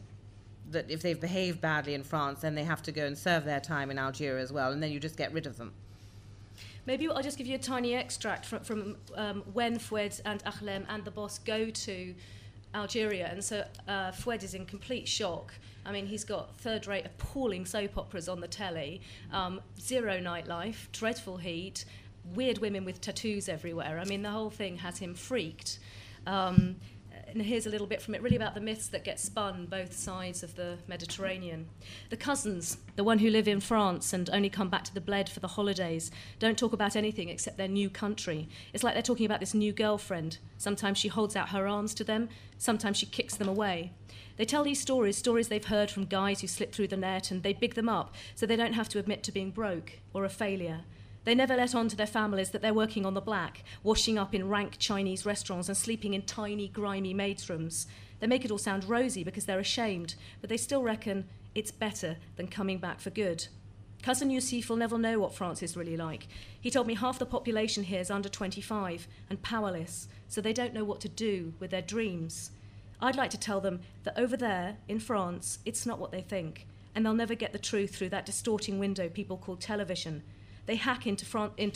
That if they've behaved badly in France, then they have to go and serve their time in Algeria as well, and then you just get rid of them. Maybe I'll just give you a tiny extract from when Foued and Ahlème and the boss go to Algeria. And so Foued is in complete shock. I mean, he's got third-rate, appalling soap operas on the telly, zero nightlife, dreadful heat, weird women with tattoos everywhere. I mean, the whole thing has him freaked. And here's a little bit from it, really about the myths that get spun both sides of the Mediterranean. The cousins, the one who live in France and only come back to the bled for the holidays, don't talk about anything except their new country. It's like they're talking about this new girlfriend. Sometimes she holds out her arms to them, sometimes she kicks them away. They tell these stories they've heard from guys who slip through the net, and they big them up so they don't have to admit to being broke or a failure. They never let on to their families that they're working on the black, washing up in rank Chinese restaurants and sleeping in tiny, grimy maids' rooms. They make it all sound rosy because they're ashamed, but they still reckon it's better than coming back for good. Cousin Youssef will never know what France is really like. He told me half the population here is under 25 and powerless, so they don't know what to do with their dreams. I'd like to tell them that over there, in France, it's not what they think, and they'll never get the truth through that distorting window people call television. They hack into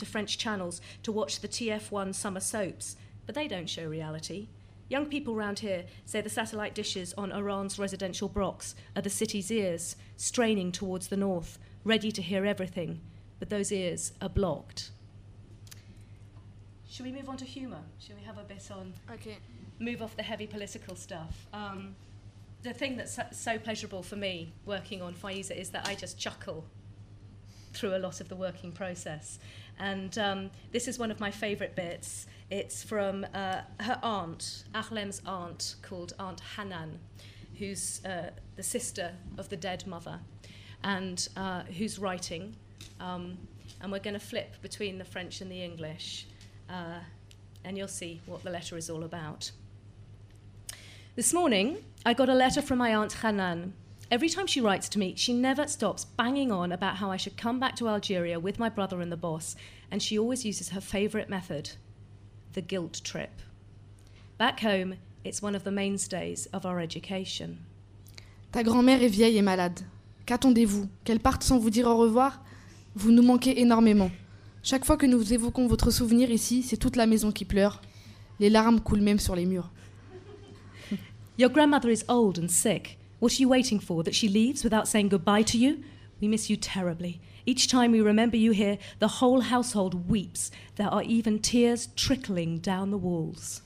French channels to watch the TF1 summer soaps, but they don't show reality. Young people round here say the satellite dishes on Iran's residential blocks are the city's ears, straining towards the north, ready to hear everything, but those ears are blocked. Should we move on to humour? Should we have a bit on... Okay. Move off the heavy political stuff. The thing that's so pleasurable for me working on Faiza is that I just chuckle through a lot of the working process. And this is one of my favourite bits. It's from her aunt, Ahlem's aunt, called Aunt Hanan, who's the sister of the dead mother, and who's writing. And we're going to flip between the French and the English, and you'll see what the letter is all about. This morning, I got a letter from my Aunt Hanan. Every time she writes to me, she never stops banging on about how I should come back to Algeria with my brother and the boss, and she always uses her favourite method, the guilt trip. Back home, it's one of the mainstays of our education. Ta grand-mère est vieille et malade. Qu'attendez-vous? Qu'elle parte sans vous dire au revoir? Vous nous manquez énormément. Chaque fois que nous évoquons votre souvenir ici, c'est toute la maison qui pleure. Les larmes coulent même sur les murs. Your grandmother is old and sick. What are you waiting for, that she leaves without saying goodbye to you? We miss you terribly. Each time we remember you here, the whole household weeps. There are even tears trickling down the walls.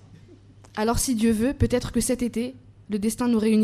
Alors si Dieu veut, peut-être que cet été, le destin nous réunit.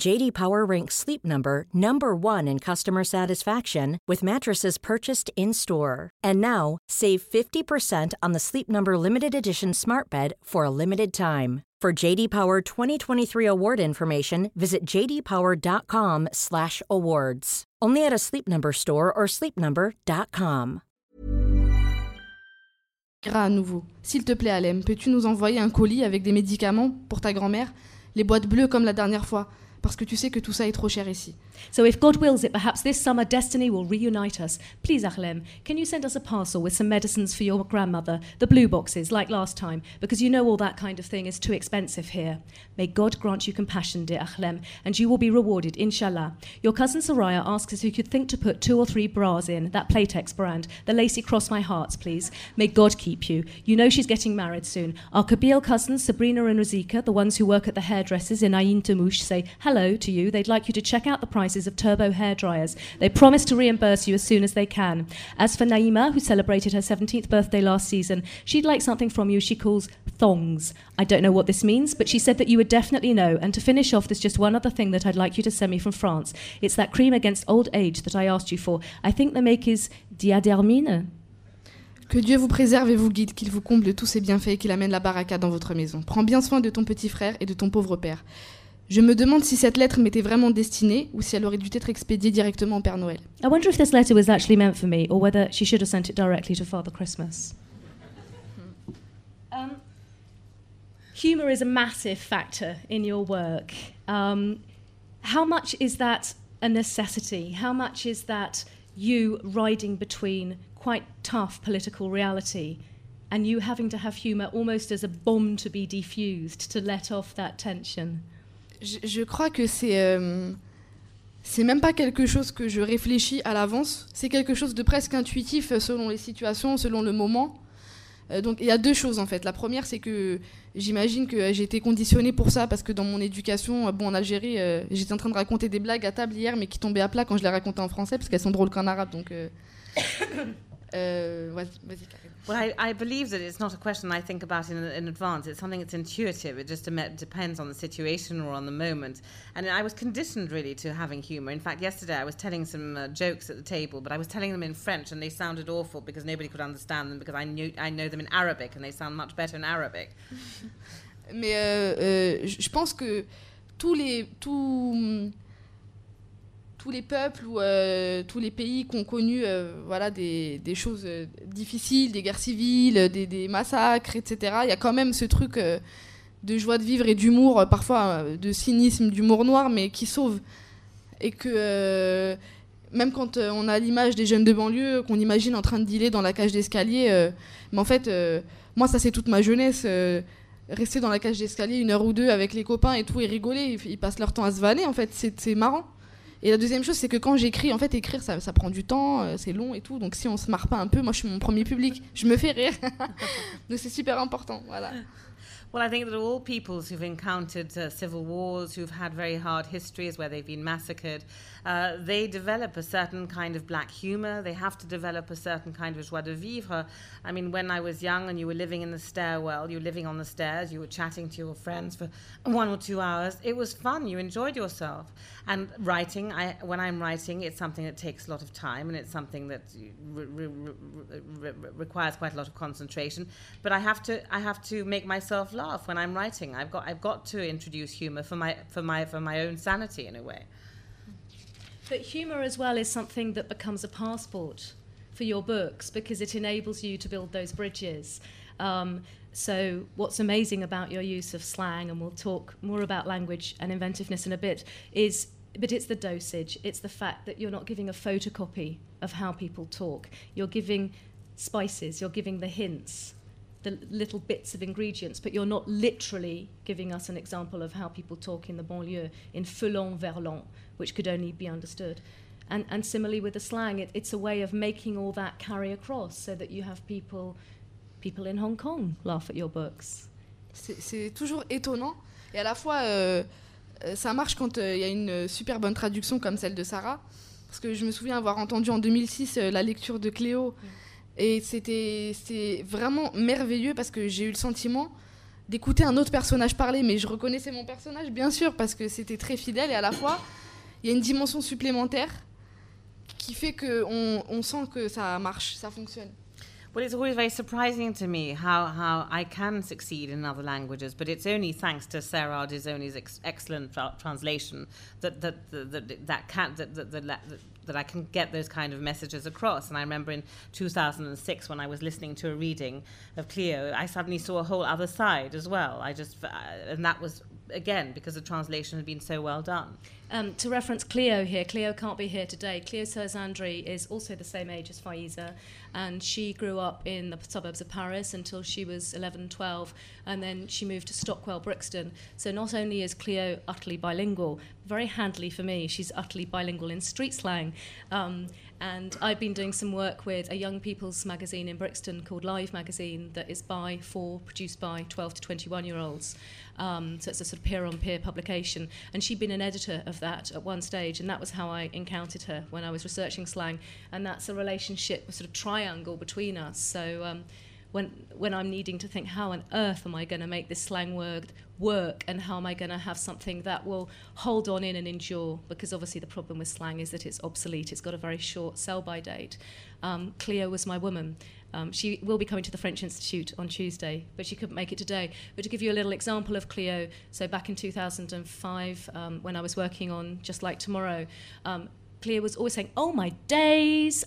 JD Power ranks Sleep Number #1 in customer satisfaction with mattresses purchased in-store. And now, save 50% on the Sleep Number Limited Edition Smart Bed for a limited time. For JD Power 2023 award information, visit jdpower.com/awards. Only at a Sleep Number store or sleepnumber.com. À nouveau. S'il te plaît, Ahlème, peux-tu nous envoyer un colis avec des médicaments pour ta grand-mère? Les boîtes bleues comme la dernière fois. parce que tu sais que tout ça est trop cher ici. So if God wills it, perhaps this summer destiny will reunite us. Please, Ahlème, can you send us a parcel with some medicines for your grandmother, the blue boxes, like last time, because you know all that kind of thing is too expensive here. May God grant you compassion, dear Ahlème, and you will be rewarded, inshallah. Your cousin Soraya asks if you could think to put 2 or 3 bras in, that Playtex brand, the lacy cross my hearts, please. May God keep you. You know she's getting married soon. Our Kabyle cousins, Sabrina and Razika, the ones who work at the hairdressers in Aïn Tamouche, say hello to you. They'd like you to check out the prices of turbo hair dryers. They promise to reimburse you as soon as they can. As for Naima, who celebrated her 17th birthday last season, she'd like something from you she calls thongs. I don't know what this means, but she said that you would definitely know. And to finish off, there's just one other thing that I'd like you to send me from France. It's that cream against old age that I asked you for. I think the make is Diadermine. Que Dieu vous préserve et vous guide, qu'il vous comble de tous ses bienfaits et qu'il amène la baraka dans votre maison. Prends bien soin de ton petit frère et de ton pauvre père. Je me demande si cette lettre m'était vraiment destinée ou si elle aurait dû être expédiée directement au Père Noël. I wonder if this letter was actually meant for me or whether she should have sent it directly to Father Christmas. Humour is a massive factor in your work. How much is that a necessity? How much is that you riding between quite tough political reality and you having to have humour almost as a bomb to be defused to let off that tension? Je crois que c'est même pas quelque chose que je réfléchis à l'avance. C'est quelque chose de presque intuitif selon les situations, selon le moment. Donc il y a deux choses en fait. La première, c'est que j'imagine que j'ai été conditionnée pour ça parce que dans mon éducation, en Algérie, j'étais en train de raconter des blagues à table hier, mais qui tombaient à plat quand je les racontais en français parce qu'elles sont drôles qu'en arabe. Donc vas-y, Karine. Well, I believe that it's not a question I think about in advance. It's something that's intuitive. It just depends on the situation or on the moment. And I was conditioned, really, to having humour. In fact, yesterday I was telling some jokes at the table, but I was telling them in French, and they sounded awful because nobody could understand them, because I know them in Arabic, and they sound much better in Arabic. Mais je pense que tous les peuples ou tous les pays qui ont connu voilà, des choses difficiles, des guerres civiles, des massacres, etc. Il y a quand même ce truc de joie de vivre et d'humour, parfois de cynisme, d'humour noir, mais qui sauve. Et que même quand on a l'image des jeunes de banlieue, qu'on imagine en train de dealer dans la cage d'escalier, mais en fait, moi, ça, c'est toute ma jeunesse. Rester dans la cage d'escalier 1 heure ou 2 avec les copains et tout, et rigoler, ils passent leur temps à se vanner, en fait, c'est marrant. Et la deuxième chose, c'est que quand j'écris, en fait, écrire, ça prend du temps, c'est long et tout. Donc, si on se marre pas un peu, moi, je suis mon premier public. Je me fais rire. Donc, c'est super important, voilà. Well, I think that all peoples who've encountered civil wars, who've had very hard histories where they've been massacred, they develop a certain kind of black humour. They have to develop a certain kind of joie de vivre. I mean, when I was young and you were living in the stairwell, you were living on the stairs, you were chatting to your friends for 1 or 2 hours. It was fun. You enjoyed yourself. And writing, when I'm writing, it's something that takes a lot of time and it's something that requires quite a lot of concentration. But I have to make myself laugh. When I'm writing, I've got to introduce humour for my own sanity in a way. But humour as well is something that becomes a passport for your books because it enables you to build those bridges. So what's amazing about your use of slang, and we'll talk more about language and inventiveness in a bit, but it's the dosage. It's the fact that you're not giving a photocopy of how people talk. You're giving spices. You're giving the hints. The little bits of ingredients, but you're not literally giving us an example of how people talk in the banlieue in Foulon Verlan, which could only be understood. And similarly with the slang, it's a way of making all that carry across so that you have people in Hong Kong laugh at your books. C'est toujours étonnant et à la fois ça marche quand il y a une super bonne traduction comme celle de Sarah, parce que je me souviens avoir entendu en 2006 la lecture de Cléo. Et c'était vraiment merveilleux parce que j'ai eu le sentiment d'écouter un autre personnage parler, mais je reconnaissais mon personnage, bien sûr, parce que c'était très fidèle et à la fois, il y a une dimension supplémentaire qui fait qu'on sent que ça marche, ça fonctionne. Well, it's always very surprising to me how I can succeed in other languages, but it's only thanks to Sarah Dizzoni's excellent translation that I can get those kind of messages across. And I remember in 2006 when I was listening to a reading of Cleo, I suddenly saw a whole other side as well. And that was again, because the translation had been so well done. To reference Cléo here, Cléo can't be here today. Cléo Soazandry is also the same age as Faiza, and she grew up in the suburbs of Paris until she was 11, 12, and then she moved to Stockwell, Brixton. So not only is Cléo utterly bilingual, very handily for me, she's utterly bilingual in street slang. And I've been doing some work with a young people's magazine in Brixton called Live Magazine that is by, for, produced by 12 to 21-year-olds. So it's a sort of peer-on-peer publication. And she'd been an editor of that at one stage, and that was how I encountered her when I was researching slang. And that's a relationship, a sort of triangle between us. So when I'm needing to think, how on earth am I going to make this slang word work, and how am I going to have something that will hold on in and endure? Because obviously the problem with slang is that it's obsolete. It's got a very short sell-by date. Cléo was my woman. She will be coming to the French Institute on Tuesday, but she couldn't make it today. But to give you a little example of Cléo, so back in 2005, when I was working on Just Like Tomorrow, Cléo was always saying, oh my days,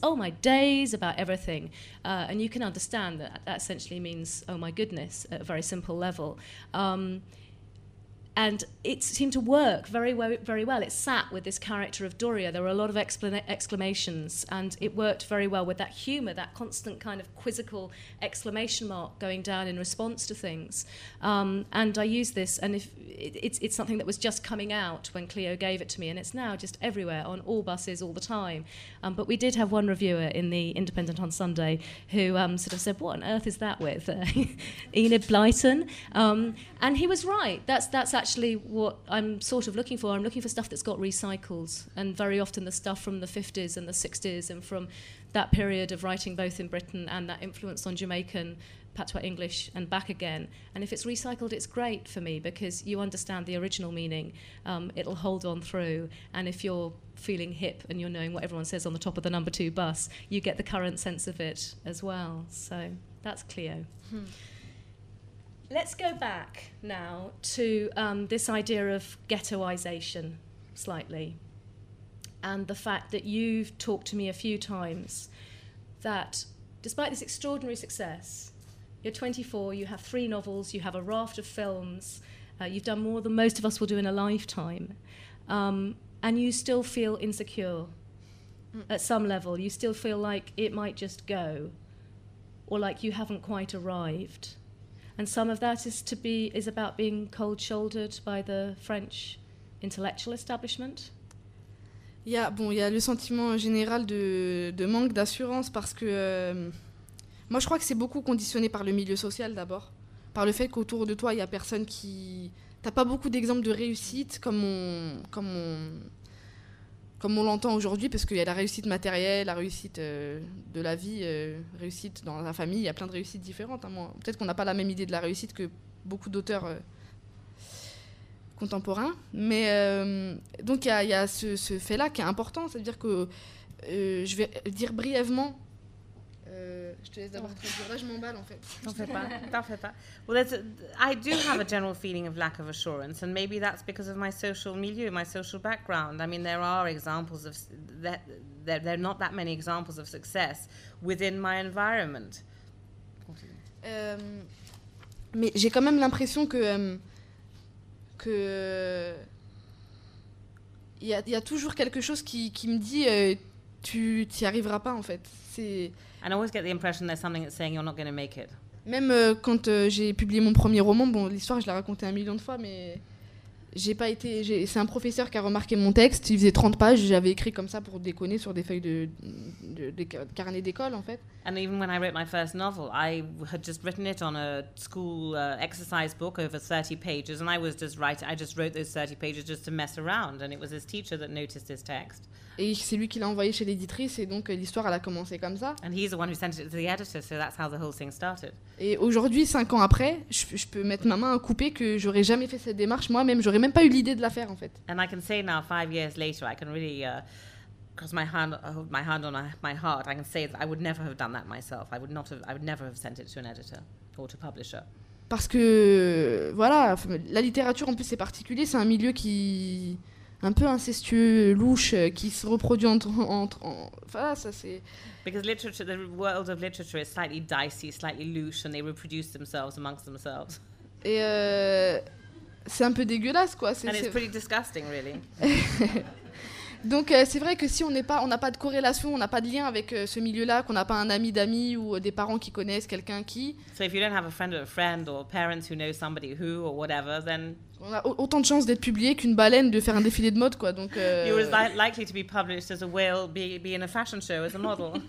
about everything. And you can understand that that essentially means, oh my goodness, at a very simple level. And it seemed to work very well, very well. It sat with this character of Doria. There were a lot of exclamations, and it worked very well with that humour, that constant kind of quizzical exclamation mark going down in response to things. And I used this, and it's something that was just coming out when Cléo gave it to me, and it's now just everywhere, on all buses, all the time. But we did have one reviewer in The Independent on Sunday who sort of said, what on earth is that with? Enid Blyton. And he was right. That's actually what I'm sort of looking for. I'm looking for stuff that's got recycles, and very often the stuff from the 50s and the 60s and from that period of writing both in Britain and that influence on Jamaican, patois English and back again. And if it's recycled, it's great for me because you understand the original meaning. It'll hold on through. And if you're feeling hip and you're knowing what everyone says on the top of the number 2 bus, you get the current sense of it as well. So that's Cléo. Let's go back now to this idea of ghettoisation slightly, and the fact that you've talked to me a few times that despite this extraordinary success, you're 24, you have 3 novels, you have a raft of films, you've done more than most of us will do in a lifetime, and you still feel insecure at some level. You still feel like it might just go, or like you haven't quite arrived. And some of that is about being cold-shouldered by the French intellectual establishment. Il y a le sentiment général de manque d'assurance parce que moi je crois que c'est beaucoup conditionné par le milieu social d'abord, par le fait qu'autour de toi il y a personne qui t'as pas beaucoup d'exemples de réussite comme on l'entend aujourd'hui, parce qu'il y a la réussite matérielle, la réussite de la vie, réussite dans la famille, il y a plein de réussites différentes. Hein. Moi, peut-être qu'on n'a pas la même idée de la réussite que beaucoup d'auteurs contemporains. Mais donc il y a ce fait-là qui est important, c'est-à-dire que je vais dire brièvement. Je te laisse d'abord traduire. Là, je m'emballe en fait. T'en fais pas. Well, I do have a general feeling of lack of assurance, and maybe that's because of my social milieu, my social background. I mean, there are examples of that. There are not that many examples of success within my environment. Mais j'ai quand même l'impression que il y a toujours quelque chose qui me dit tu n'y arriveras pas en fait. C'est And I always get the impression there's something that's saying you're not going to make it. Même quand j'ai publié mon premier roman, bon, l'histoire je l'ai racontée 1 million de fois, mais c'est un professeur qui a remarqué mon texte. Il faisait 30 pages, j'avais écrit comme ça pour déconner sur des feuilles de carnet d'école en fait. And even when I wrote my first novel, I had just written it on a school exercise book over 30 pages, and I just wrote those 30 pages just to mess around, and it was his teacher that noticed his text. Et c'est lui qui l'a envoyé chez l'éditrice, et donc l'histoire elle a commencé comme ça. And he's the one who sent it to the editor, so that's how the whole thing started. Et aujourd'hui, 5 ans après, je peux mettre ma main à couper que j'aurais jamais fait cette démarche moi-même, j'aurais même pas eu l'idée de la faire en fait. And I can say now, 5 years later, I can really cross my hand on my heart. I can say that I would never have done that myself. I would never have sent it to an editor or to a publisher. Parce que voilà, la littérature en plus c'est particulier, c'est un milieu qui un peu incestueux, louche, qui se reproduit entre voilà, ça c'est. Because literature, the world of literature is slightly dicey, slightly louche, and they reproduce themselves amongst themselves. Et c'est un peu dégueulasse, quoi. And it's pretty disgusting, really. Donc c'est vrai que si on n'a pas de corrélation, on n'a pas de lien avec ce milieu-là, qu'on n'a pas un ami d'amis ou des parents qui connaissent quelqu'un qui... So if you don't have a friend or parents who know somebody who or whatever, then... On a autant de chances d'être publié qu'une baleine de faire un défilé de mode, quoi. Donc, You're as likely to be published as a whale, be in a fashion show as a model.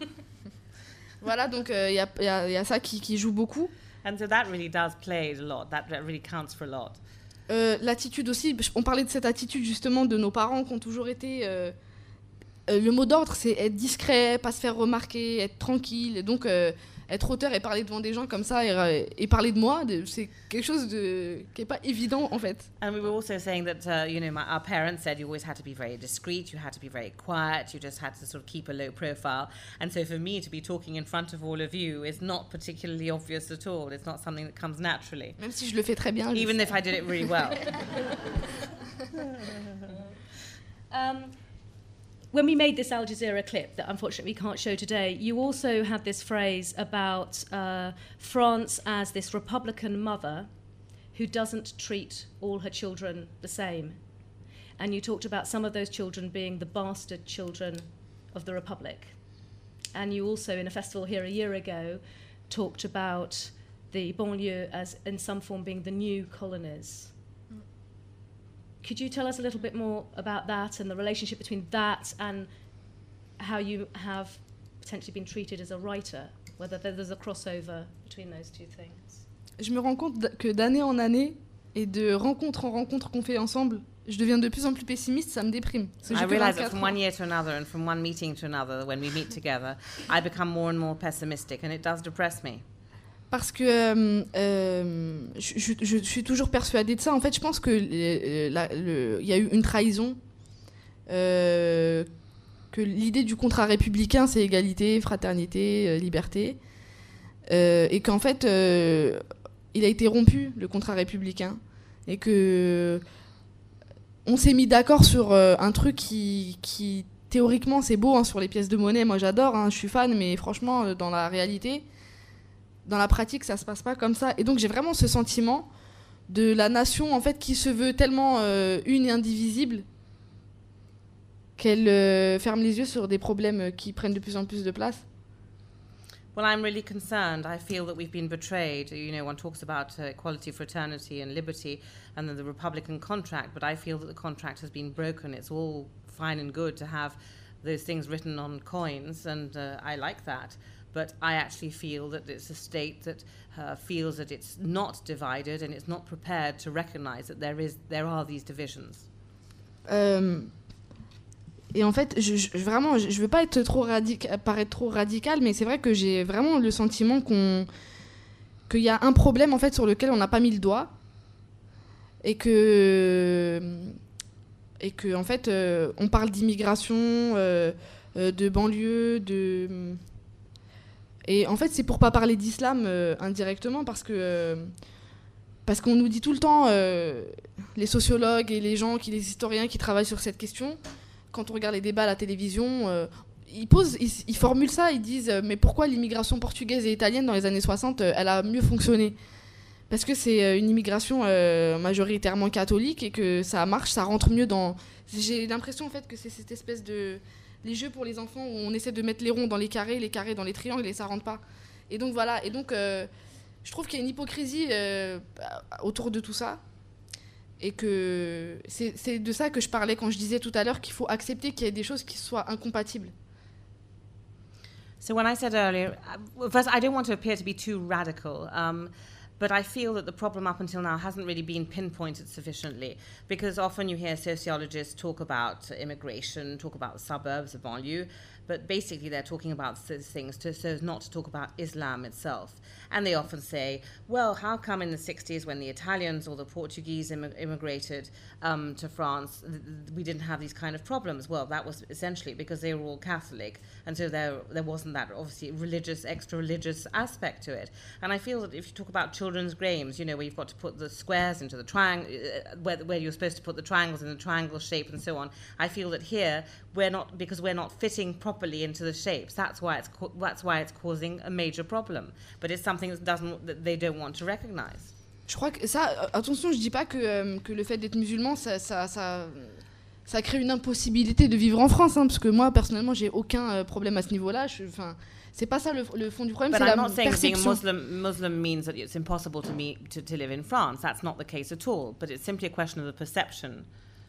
Voilà, donc y a ça qui joue beaucoup. And so that really does play a lot. That really counts for a lot. L'attitude aussi, on parlait de cette attitude justement de nos parents qui ont toujours été le mot d'ordre, c'est être discret, pas se faire remarquer, être tranquille, et donc être auteur et parler devant des gens comme ça et parler de moi, c'est quelque chose qui est pas évident en fait. And we were also saying that you know our parents said you always had to be very discreet, you had to be very quiet, you just had to sort of keep a low profile. And so for me to be talking in front of all of you is not particularly obvious at all. It's not something that comes naturally. Même si je le fais très bien. Even if I did it really well. When we made this Al Jazeera clip that unfortunately we can't show today, you also had this phrase about France as this Republican mother who doesn't treat all her children the same. And you talked about some of those children being the bastard children of the Republic. And you also, in a festival here a year ago, talked about the banlieue as in some form being the new colonies. Could you tell us a little bit more about that and the relationship between that and how you have potentially been treated as a writer, whether there's a crossover between those two things? Je me rends compte que d'année en année et de rencontre en rencontre qu'on fait ensemble, je deviens de plus en plus pessimiste, ça me déprime. I realize that from one year to another and from one meeting to another, when we meet together, I become more and more pessimistic and it does depress me. Parce que je suis toujours persuadée de ça. En fait, je pense qu'il y a eu une trahison, que l'idée du contrat républicain, c'est égalité, fraternité, liberté, et qu'en fait, il a été rompu, le contrat républicain, et qu'on s'est mis d'accord sur un truc qui théoriquement, c'est beau, hein, sur les pièces de Monet, moi j'adore, hein, je suis fan, mais franchement, dans la réalité... Dans la pratique, ça se passe pas comme ça. Et donc, j'ai vraiment ce sentiment de la nation, en fait, qui se veut tellement une et indivisible qu'elle ferme les yeux sur des problèmes qui prennent de plus en plus de place. Well, I'm really concerned. I feel that we've been betrayed. You know, one talks about equality, fraternity, and liberty, and then the Republican contract. But I feel that the contract has been broken. It's all fine and good to have those things written on coins, and I like that. But I actually feel that it's a state that feels that it's not divided and it's not prepared to recognize that there are these divisions. Et en fait, vraiment, je veux pas être paraître trop radicale, mais c'est vrai que j'ai vraiment le sentiment qu'il y a un problème en fait sur lequel on n'a pas mis le doigt et que en fait, on parle d'immigration, de banlieue, de Et en fait, c'est pour pas parler d'islam indirectement, parce qu'on nous dit tout le temps, les sociologues et les gens, les historiens qui travaillent sur cette question, quand on regarde les débats à la télévision, ils formulent ça, ils disent « Mais pourquoi l'immigration portugaise et italienne dans les années 60, elle a mieux fonctionné ?» Parce que c'est une immigration majoritairement catholique et que ça marche, ça rentre mieux dans... J'ai l'impression en fait que c'est cette espèce de... les jeux pour les enfants où on essaie de mettre les ronds dans les carrés dans les triangles et ça rentre pas. Et donc voilà, et donc je trouve qu'il y a une hypocrisie autour de tout ça et que c'est de ça que je parlais quand je disais tout à l'heure qu'il faut accepter qu'il y ait des choses qui soient incompatibles. So when I said earlier, first I don't want to appear to be too radical. But I feel that the problem up until now hasn't really been pinpointed sufficiently, because often you hear sociologists talk about immigration, talk about the suburbs, the banlieue, but basically they're talking about those things so as not to talk about Islam itself. And they often say, well, how come in the 60s when the Italians or the Portuguese immigrated to France, we didn't have these kind of problems? Well, that was essentially because they were all Catholic, and so there wasn't that, obviously, extra-religious aspect to it. And I feel that if you talk about children's games, you know, where you've got to put the squares into the triangle, where you're supposed to put the triangles in the triangle shape and so on, I feel that here, we're not fitting properly into the shapes. That's why it's causing a major problem. But it's something that they don't want to recognize. Je crois que ça, attention, je dis pas que le fait d'être musulman, ça crée une impossibilité de vivre en France, hein, parce que moi personnellement, j'ai aucun problème à ce niveau-là. Enfin, c'est pas ça le fond du problème. But c'est I'm la not saying perception. Being Muslim means that it's impossible to live in France. That's not the case at all. But it's simply a question of the perception.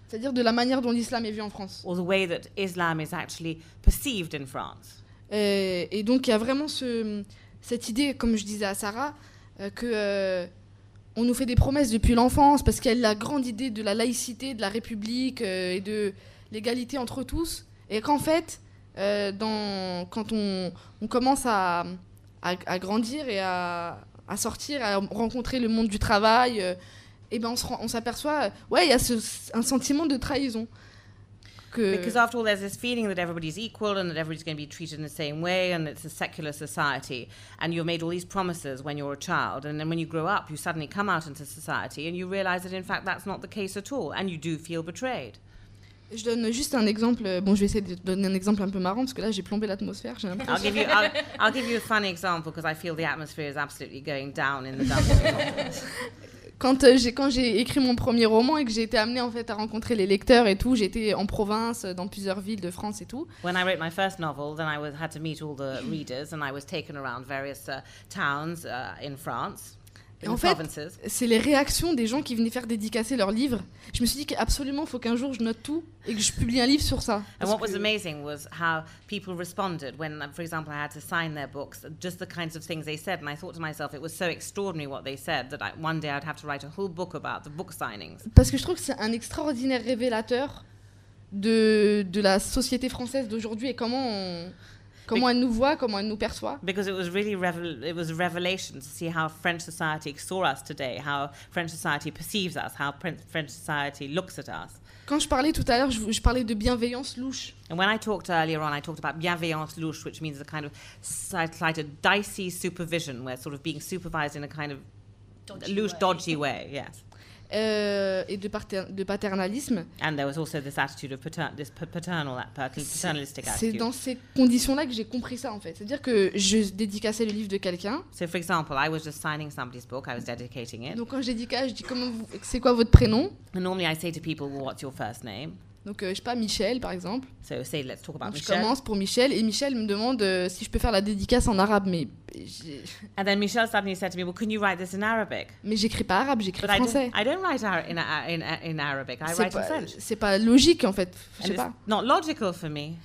C'est-à-dire de la manière dont l'islam est vu en France. Or the way that Islam is actually perceived in France. Et donc il y a vraiment cette idée, comme je disais à Sarah, que on nous fait des promesses depuis l'enfance, parce qu'il y a la grande idée de la laïcité, de la République et de l'égalité entre tous, et qu'en fait, quand on commence à grandir et à sortir, à rencontrer le monde du travail, et ben on s'aperçoit, ouais, il y a un sentiment de trahison. Because after all, there's this feeling that everybody's equal and that everybody's going to be treated in the same way, and it's a secular society, and you're made all these promises when you're a child, and then when you grow up, you suddenly come out into society, and you realize that in fact that's not the case at all, and you do feel betrayed. Je donne juste un exemple. Bon, je vais essayer de donner un exemple un peu marrant parce que là j'ai plombé l'atmosphère. J'ai l'impression. I'll give you a fun example because I feel the atmosphere is absolutely going down in the dumps. Quand j'ai écrit mon premier roman et que j'ai été amenée en fait à rencontrer les lecteurs et tout, j'étais en province, dans plusieurs villes de France et tout. When I wrote my first novel, then I had to meet all the readers and I was taken around various towns in France. Et en fait, c'est les réactions des gens qui venaient faire dédicacer leurs livres. Je me suis dit qu'absolument, faut qu'un jour je note tout et que je publie un livre sur ça. And what was amazing was how people responded when, for example, I had to sign their books, just the kinds of things they said. And I thought to myself, it was so extraordinary what they said that one day I'd have to write a whole book about the book signings. Parce que je trouve que c'est un extraordinaire révélateur de la société française d'aujourd'hui et comment elle nous voit, comment elle nous perçoit. Because it was really it was a revelation to see how French society saw us today, how French society perceives us, how French society looks at us. Quand je parlais tout à l'heure, je parlais de bienveillance louche. And when I talked earlier on, I talked about bienveillance louche, which means a kind of slight dicey supervision, where sort of being supervised in a kind of dodgy way, yes. Et de paternalisme. And there was also this attitude of paternalistic attitude. C'est dans ces conditions-là que j'ai compris ça en fait. C'est-à-dire que je dédicaçais le livre de quelqu'un. So for example, I was just signing somebody's book, I was dedicating it. Donc quand je dédicace, je dis c'est quoi votre prénom? And normally I say to people, well, what's your first name? Donc je sais pas, Michel par exemple. So say let's talk about Michel. Je commence pour Michel et Michel me demande si je peux faire la dédicace en arabe, mais and then Michel suddenly said to me, well, can you write this in Arabic? Mais j'écris pas arabe, j'écris français. I don't write in Arabic, I write in French. C'est pas logique en fait, je sais pas. Not logical for me.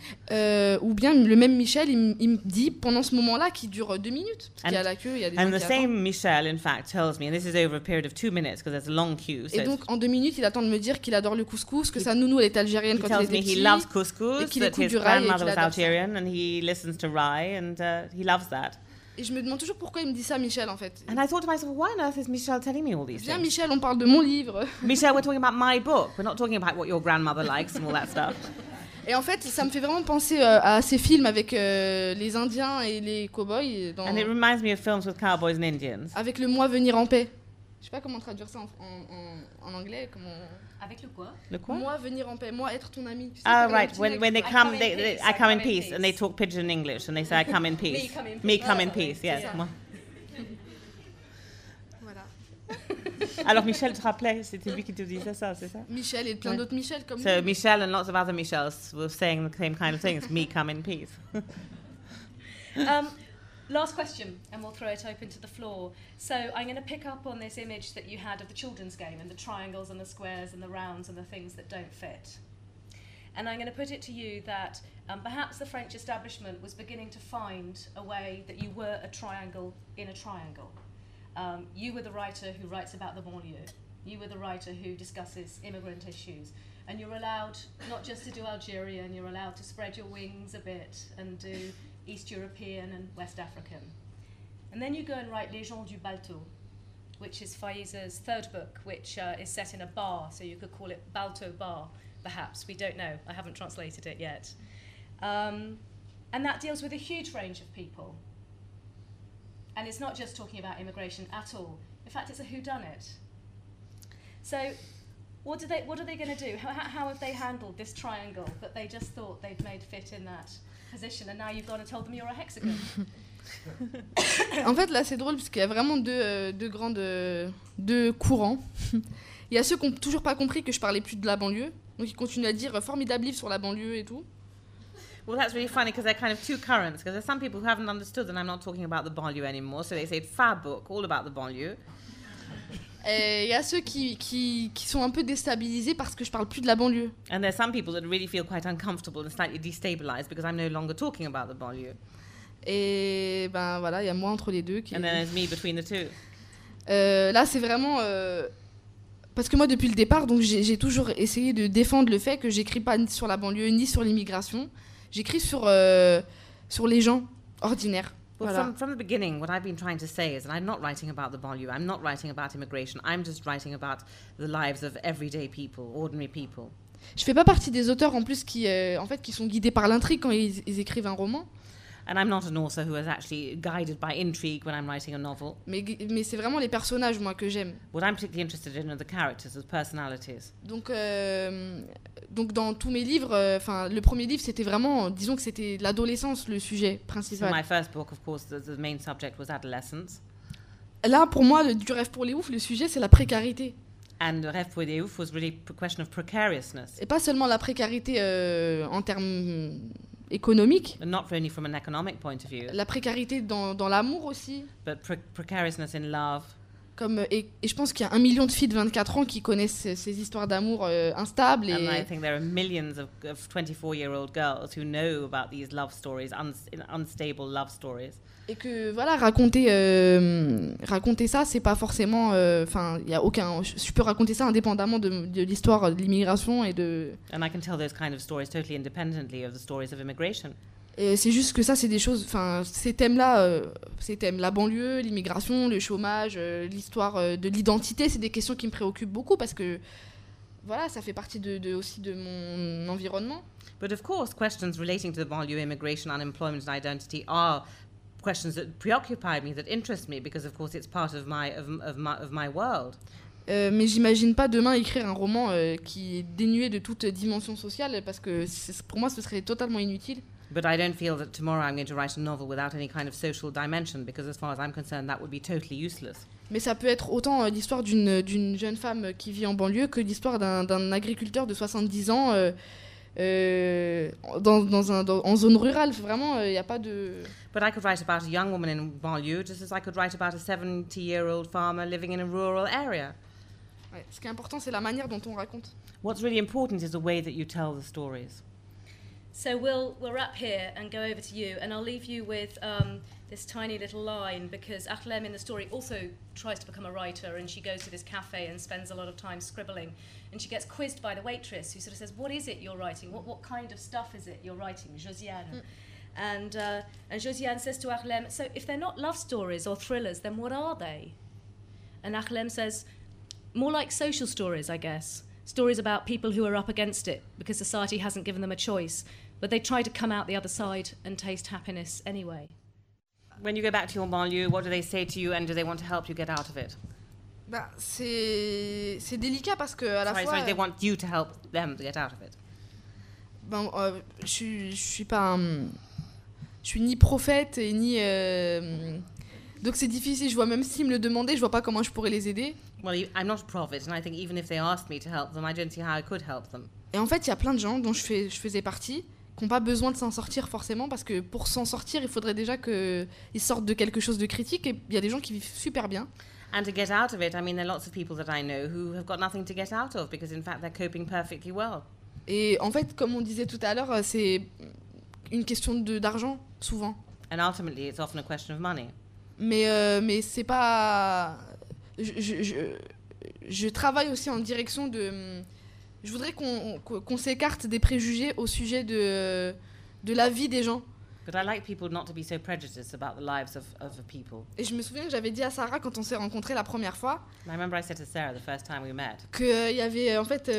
Ou bien le même Michel il me dit pendant ce moment-là qui dure 2 minutes parce qu'il y a la queue, il y a des gens qui attendent. And the same Michel in fact tells me, and this is over a period of 2 minutes because there's a long queue. Et donc en 2 minutes il attend de me dire qu'il adore le couscous, que sa nounou elle est Algérienne quand il était petit. He loves couscous, that his grandmother was Algerian, and he listens to rye, and he loves that. Et je me demande toujours pourquoi il me dit ça, Michel, en fait. And I thought to myself, why on earth is Michel telling me all these things? Viens, Michel, on parle de mon livre. Michel, we're talking about my book. We're not talking about what your grandmother likes and all that stuff. Et en fait, ça me fait vraiment penser à ces films avec les Indiens et les cowboys. And it reminds me of films with cowboys and Indians. Avec le moi venir en paix. Je sais pas comment traduire ça en anglais. Comment... Avec le quoi? Le quoi? Moi venir en paix, moi être ton ami. Tu sais, ah right, when they come, I come in peace, and they talk pidgin English, and they say I come in peace. Me come in peace, yes. Moi. Voilà. Alors Michel te rappelait, c'était lui qui te disait ça, c'est ça? Michel et plein d'autres Michel comme. So Michel and lots of other Michels were saying the same kind of things. Me come in peace. Last question, and we'll throw it open to the floor. So I'm going to pick up on this image that you had of the children's game and the triangles and the squares and the rounds and the things that don't fit. And I'm going to put it to you that perhaps the French establishment was beginning to find a way that you were a triangle in a triangle. You were the writer who writes about the banlieue. You were the writer who discusses immigrant issues. And you're allowed not just to do Algerian, you're allowed to spread your wings a bit and do East European and West African. And then you go and write Les Gens du Balto, which is Faiza's third book, which is set in a bar, so you could call it Balto Bar, perhaps. We don't know. I haven't translated it yet. And that deals with a huge range of people. And it's not just talking about immigration at all. In fact, it's a whodunit. So What are they going to do? How have they handled this triangle that they just thought they'd made fit in that position, and now you've gone and told them you're a hexagon? En fait, là, c'est drôle parce qu'il y a vraiment deux courants. Il y a ceux qui n'ont toujours pas compris que je parlais plus de la banlieue, donc ils continuent à dire formidable livre sur la banlieue et tout. Well, that's really funny because they're kind of two currents. Because there's some people who haven't understood that I'm not talking about the banlieue anymore, so they say fab book, all about the banlieue. Et il y a ceux qui sont un peu déstabilisés parce que je parle plus de la banlieue. And there's some people that really feel quite uncomfortable and slightly destabilized because I'm no longer talking about the banlieue. Et ben voilà, il y a moi entre les deux qui. And then there's me between the two. Là, c'est vraiment parce que moi depuis le départ, donc j'ai toujours essayé de défendre le fait que j'écris pas ni sur la banlieue ni sur l'immigration. J'écris sur les gens ordinaires. Well, voilà. From the beginning, what I've been trying to say is that I'm not writing about the banlieue, I'm not writing about immigration, I'm just writing about the lives of everyday people, ordinary people. Je fais pas partie des auteurs en plus qui en fait qui sont guidés par l'intrigue quand ils écrivent un roman. And I'm not an author who is actually guided by intrigue when I'm writing a novel. Mais c'est vraiment les personnages moi que j'aime. What I'm particularly interested in are the characters, the personalities. Donc dans tous mes livres, enfin le premier livre c'était vraiment, disons que c'était l'adolescence le sujet principal. So my first book, of course, the main subject was adolescence. Là pour moi, du rêve pour les oufs, le sujet c'est la précarité. And the rêve pour les oufs was really a question of precariousness. Et pas seulement la précarité en termes économique. Not only from an economic point of view. La précarité dans l'amour aussi. But precariousness in love. Comme et je pense qu'il y a 1 million de filles de 24 ans qui connaissent ces histoires d'amour instables. And I think there are millions of 24-year-old girls who know about these love stories, unstable love stories. Et que voilà, raconter ça, c'est pas forcément, enfin, il y a aucun. Je peux raconter ça indépendamment de l'histoire de l'immigration et de. And I can tell those kind of stories totally independently of the stories of immigration. Et c'est juste que ça, c'est des choses. Enfin, ces thèmes, la banlieue, l'immigration, le chômage, l'histoire de l'identité, c'est des questions qui me préoccupent beaucoup parce que, voilà, ça fait partie aussi de mon environnement. But of course, questions relating to the banlieue, immigration, unemployment, and identity are questions that preoccupy me, that interest me, because of course it's part of my world. Mais j'imagine pas demain écrire un roman qui est dénué de toute dimension sociale parce que pour moi, ce serait totalement inutile. But I don't feel that tomorrow I'm going to write a novel without any kind of social dimension, because as far as I'm concerned, that would be totally useless. Mais ça peut être autant l'histoire d'une jeune femme qui vit en banlieue que l'histoire d'un agriculteur de 70 ans en zone rurale. Vraiment, il n'y a pas de. But I could write about a young woman in banlieue, just as I could write about a 70-year-old farmer living in a rural area. Ouais, ce qui est important, c'est la manière dont on raconte. What's really important is the way that you tell the stories. So we'll wrap here and go over to you, and I'll leave you with this tiny little line, because Ahlème in the story also tries to become a writer, and she goes to this cafe and spends a lot of time scribbling, and she gets quizzed by the waitress, who sort of says, "What is it you're writing? What kind of stuff is it you're writing, Josiane?" And Josiane says to Ahlème, "So if they're not love stories or thrillers, then what are they?" And Ahlème says, "More like social stories, I guess. Stories about people who are up against it because society hasn't given them a choice, but they try to come out the other side and taste happiness anyway." When you go back to your banlieue, what do they say to you, and do they want to help you get out of it? Bah, c'est délicat parce que à la fois. Sorry, they want you to help them to get out of it. Ben, je suis ni prophète et ni. Donc c'est difficile. Je vois même s'ils me le demandaient, je vois pas comment je pourrais les aider. Well, I'm not a prophet, and I think even if they asked me to help them, I don't see how I could help them. Et en fait, il y a plein de gens dont je faisais partie qui n'ont pas besoin de s'en sortir forcément, parce que pour s'en sortir, il faudrait déjà qu'ils sortent de quelque chose de critique, et il y a des gens qui vivent super bien. And to get out of it, I mean, there are lots of people that I know who have got nothing to get out of, because in fact, they're coping perfectly well. Et en fait, comme on disait tout à l'heure, c'est une question d'argent, souvent. And ultimately, it's often a question of money. Mais c'est pas... Je travaille aussi en direction de... Je voudrais qu'on s'écarte des préjugés au sujet de la vie des gens. But I like people not to be so prejudiced about the lives of people. Et je me souviens que j'avais dit à Sarah quand on s'est rencontrés la première fois. I remember I said to Sarah the first time we met. Que il y avait en fait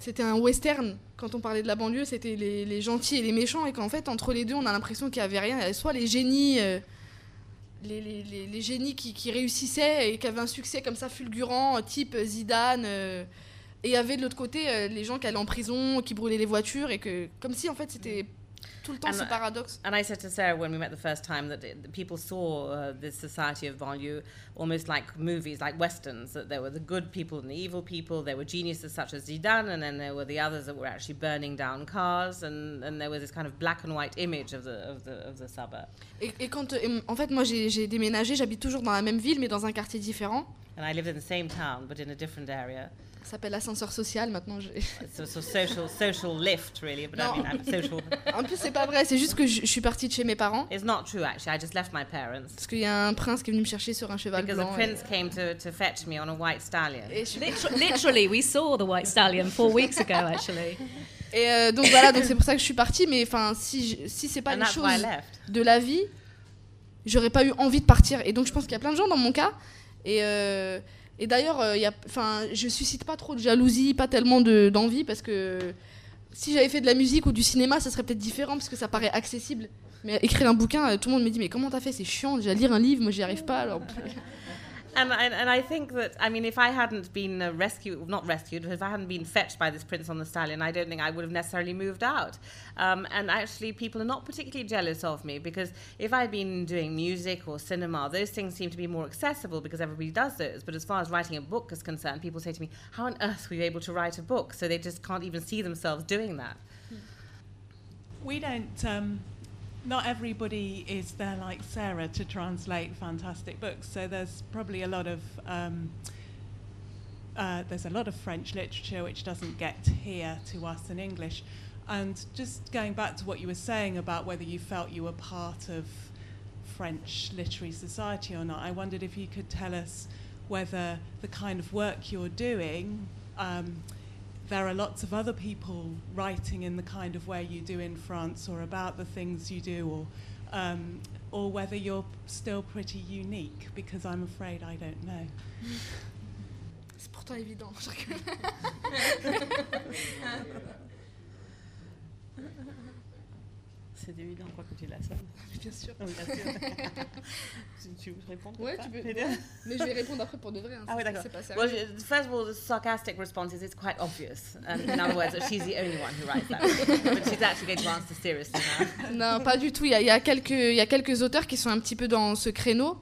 c'était un western quand on parlait de la banlieue, c'était les gentils et les méchants, et qu'en fait entre les deux on a l'impression qu'il y avait rien, soit les génies. Les génies qui réussissaient et qui avaient un succès comme ça fulgurant, type Zidane, Et il y avait de l'autre côté les gens qui allaient en prison, qui brûlaient les voitures, et que comme si en fait c'était tout le temps ce paradoxe. And I said to Sarah when we met the first time that the people saw this society of banlieue almost like movies, like westerns, that there were the good people and the evil people, there were geniuses such as Zidane, and then there were the others that were actually burning down cars, and there was this kind of black and white image of the suburb. Et quand en fait moi j'ai déménagé, j'habite toujours dans la même ville mais dans un quartier différent. And I lived in the same town but in a different area. Ça s'appelle l'ascenseur social maintenant. Social lift really, but non. I mean I'm social. En plus c'est pas vrai, c'est juste que je suis partie de chez mes parents. It's not true actually, I just left my parents. Parce qu'il y a un prince qui est venu me chercher sur un cheval blanc. Because the prince came to fetch me on a white stallion. Literally, we saw the white stallion 4 weeks ago actually. Et donc voilà, donc c'est pour ça que je suis partie, mais enfin si c'est pas une chose de la vie, j'aurais pas eu envie de partir. Et donc je pense qu'il y a plein de gens dans mon cas et d'ailleurs, je suscite pas trop de jalousie, pas tellement d'envie, parce que si j'avais fait de la musique ou du cinéma, ça serait peut-être différent, parce que ça paraît accessible. Mais écrire un bouquin, tout le monde me dit, mais comment t'as fait ? C'est chiant, déjà lire un livre, moi j'y arrive pas, alors... And I think that, I mean, if I hadn't been if I hadn't been fetched by this prince on the stallion, I don't think I would have necessarily moved out. And actually, people are not particularly jealous of me, because if I'd been doing music or cinema, those things seem to be more accessible because everybody does those. But as far as writing a book is concerned, people say to me, how on earth were you able to write a book? So they just can't even see themselves doing that. We don't... Not everybody is there like Sarah to translate fantastic books, so there's probably a lot of French literature which doesn't get here to us in English. And just going back to what you were saying about whether you felt you were part of French literary society or not, I wondered if you could tell us whether the kind of work you're doing, there are lots of other people writing in the kind of way you do in France or about the things you do, or whether you're still pretty unique, because I'm afraid I don't know. C'est pourtant évident. C'est évident, quoi, que tu l'as ça. Bien sûr. Oui, bien sûr. Tu veux répondre? Ouais, tu peux. Mais je vais répondre après pour de vrai. Hein, ah oui, d'accord. C'est pas sérieux. Well, first of all, the sarcastic response is it's quite obvious. In other words, she's the only one who writes that. But she's actually going to answer seriously now. Non, pas du tout. Il y a quelques auteurs qui sont un petit peu dans ce créneau,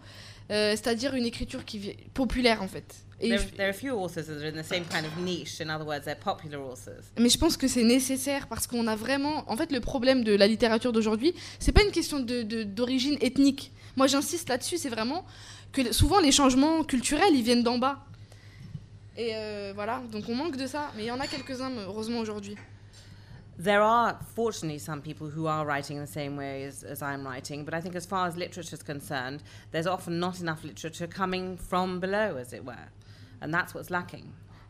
c'est-à-dire une écriture qui populaire en fait. There are a few authors that are in the same kind of niche. In other words, they're popular authors. Mais je pense que c'est nécessaire parce qu'on a vraiment... En fait, le problème de la littérature d'aujourd'hui, c'est pas une question d'origine ethnique. Moi, j'insiste là-dessus, c'est vraiment que souvent, les changements culturels, ils viennent d'en bas. Et voilà, donc on manque de ça. Mais il y en a quelques-uns, heureusement, aujourd'hui. There are, fortunately, some people who are writing in the same way as I'm writing, but I think as far as literature is concerned, there's often not enough literature coming from below, as it were. And that's what's lacking.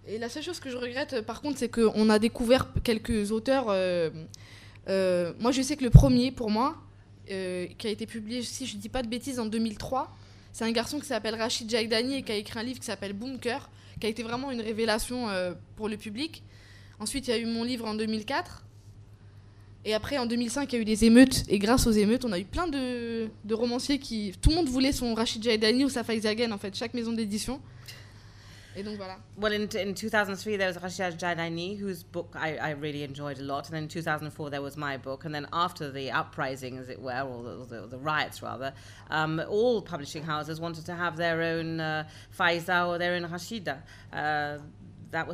Et la seule chose que je regrette, par contre, c'est qu'on a découvert quelques auteurs. Moi, je sais que le premier, pour moi, qui a été publié, si je ne dis pas de bêtises, en 2003, c'est un garçon qui s'appelle Rachid Djaïdani et qui a écrit un livre qui s'appelle Bunker, qui a été vraiment une révélation pour le public. Ensuite, il y a eu mon livre en 2004. Et après, en 2005, il y a eu des émeutes. Et grâce aux émeutes, on a eu plein de romanciers qui... Tout le monde voulait son Rachid Djaïdani ou sa Faiza, en fait, chaque maison d'édition. Voilà. Well, in 2003 there was Rachid Djaïdani, whose book I really enjoyed a lot, and then in 2004 there was my book, and then after the uprising, as it were, or the riots rather, all publishing houses wanted to have their own Faiza or their own Rachida.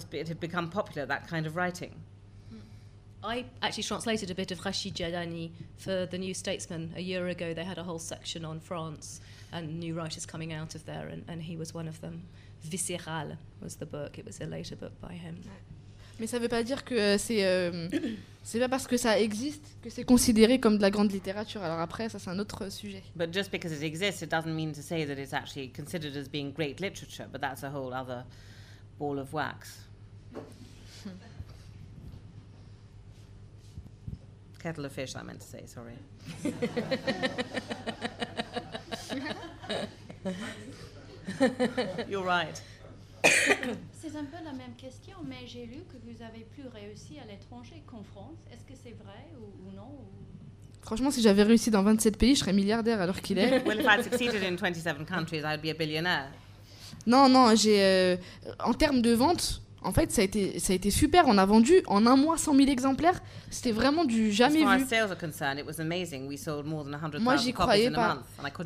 It had become popular, that kind of writing. I actually translated a bit of Rachid Djaïdani for the New Statesman a year ago. They had a whole section on France and new writers coming out of there, and he was one of them. Viscéral was the book. It was a later book by him. Mais ça veut pas dire que c'est pas parce que ça existe que c'est considéré comme de la grande littérature. Alors après, ça c'est un autre sujet. But just because it exists, it doesn't mean to say that it's actually considered as being great literature. But that's a whole other ball of wax. Kettle of fish, I meant to say. Sorry. You're right. C'est un peu la même question, mais j'ai lu que vous avez plus réussi à l'étranger qu'en France. Est-ce que c'est vrai ou non ou... Franchement, si j'avais réussi dans 27 pays, je serais milliardaire alors qu'il est. Well, if I'd succeeded in 27 countries, I'd be a billionaire. Non, j'ai en termes de vente, En fait, ça a été super. On a vendu en un mois 100 000 exemplaires. C'était vraiment du jamais vu. Moi, j'y croyais pas.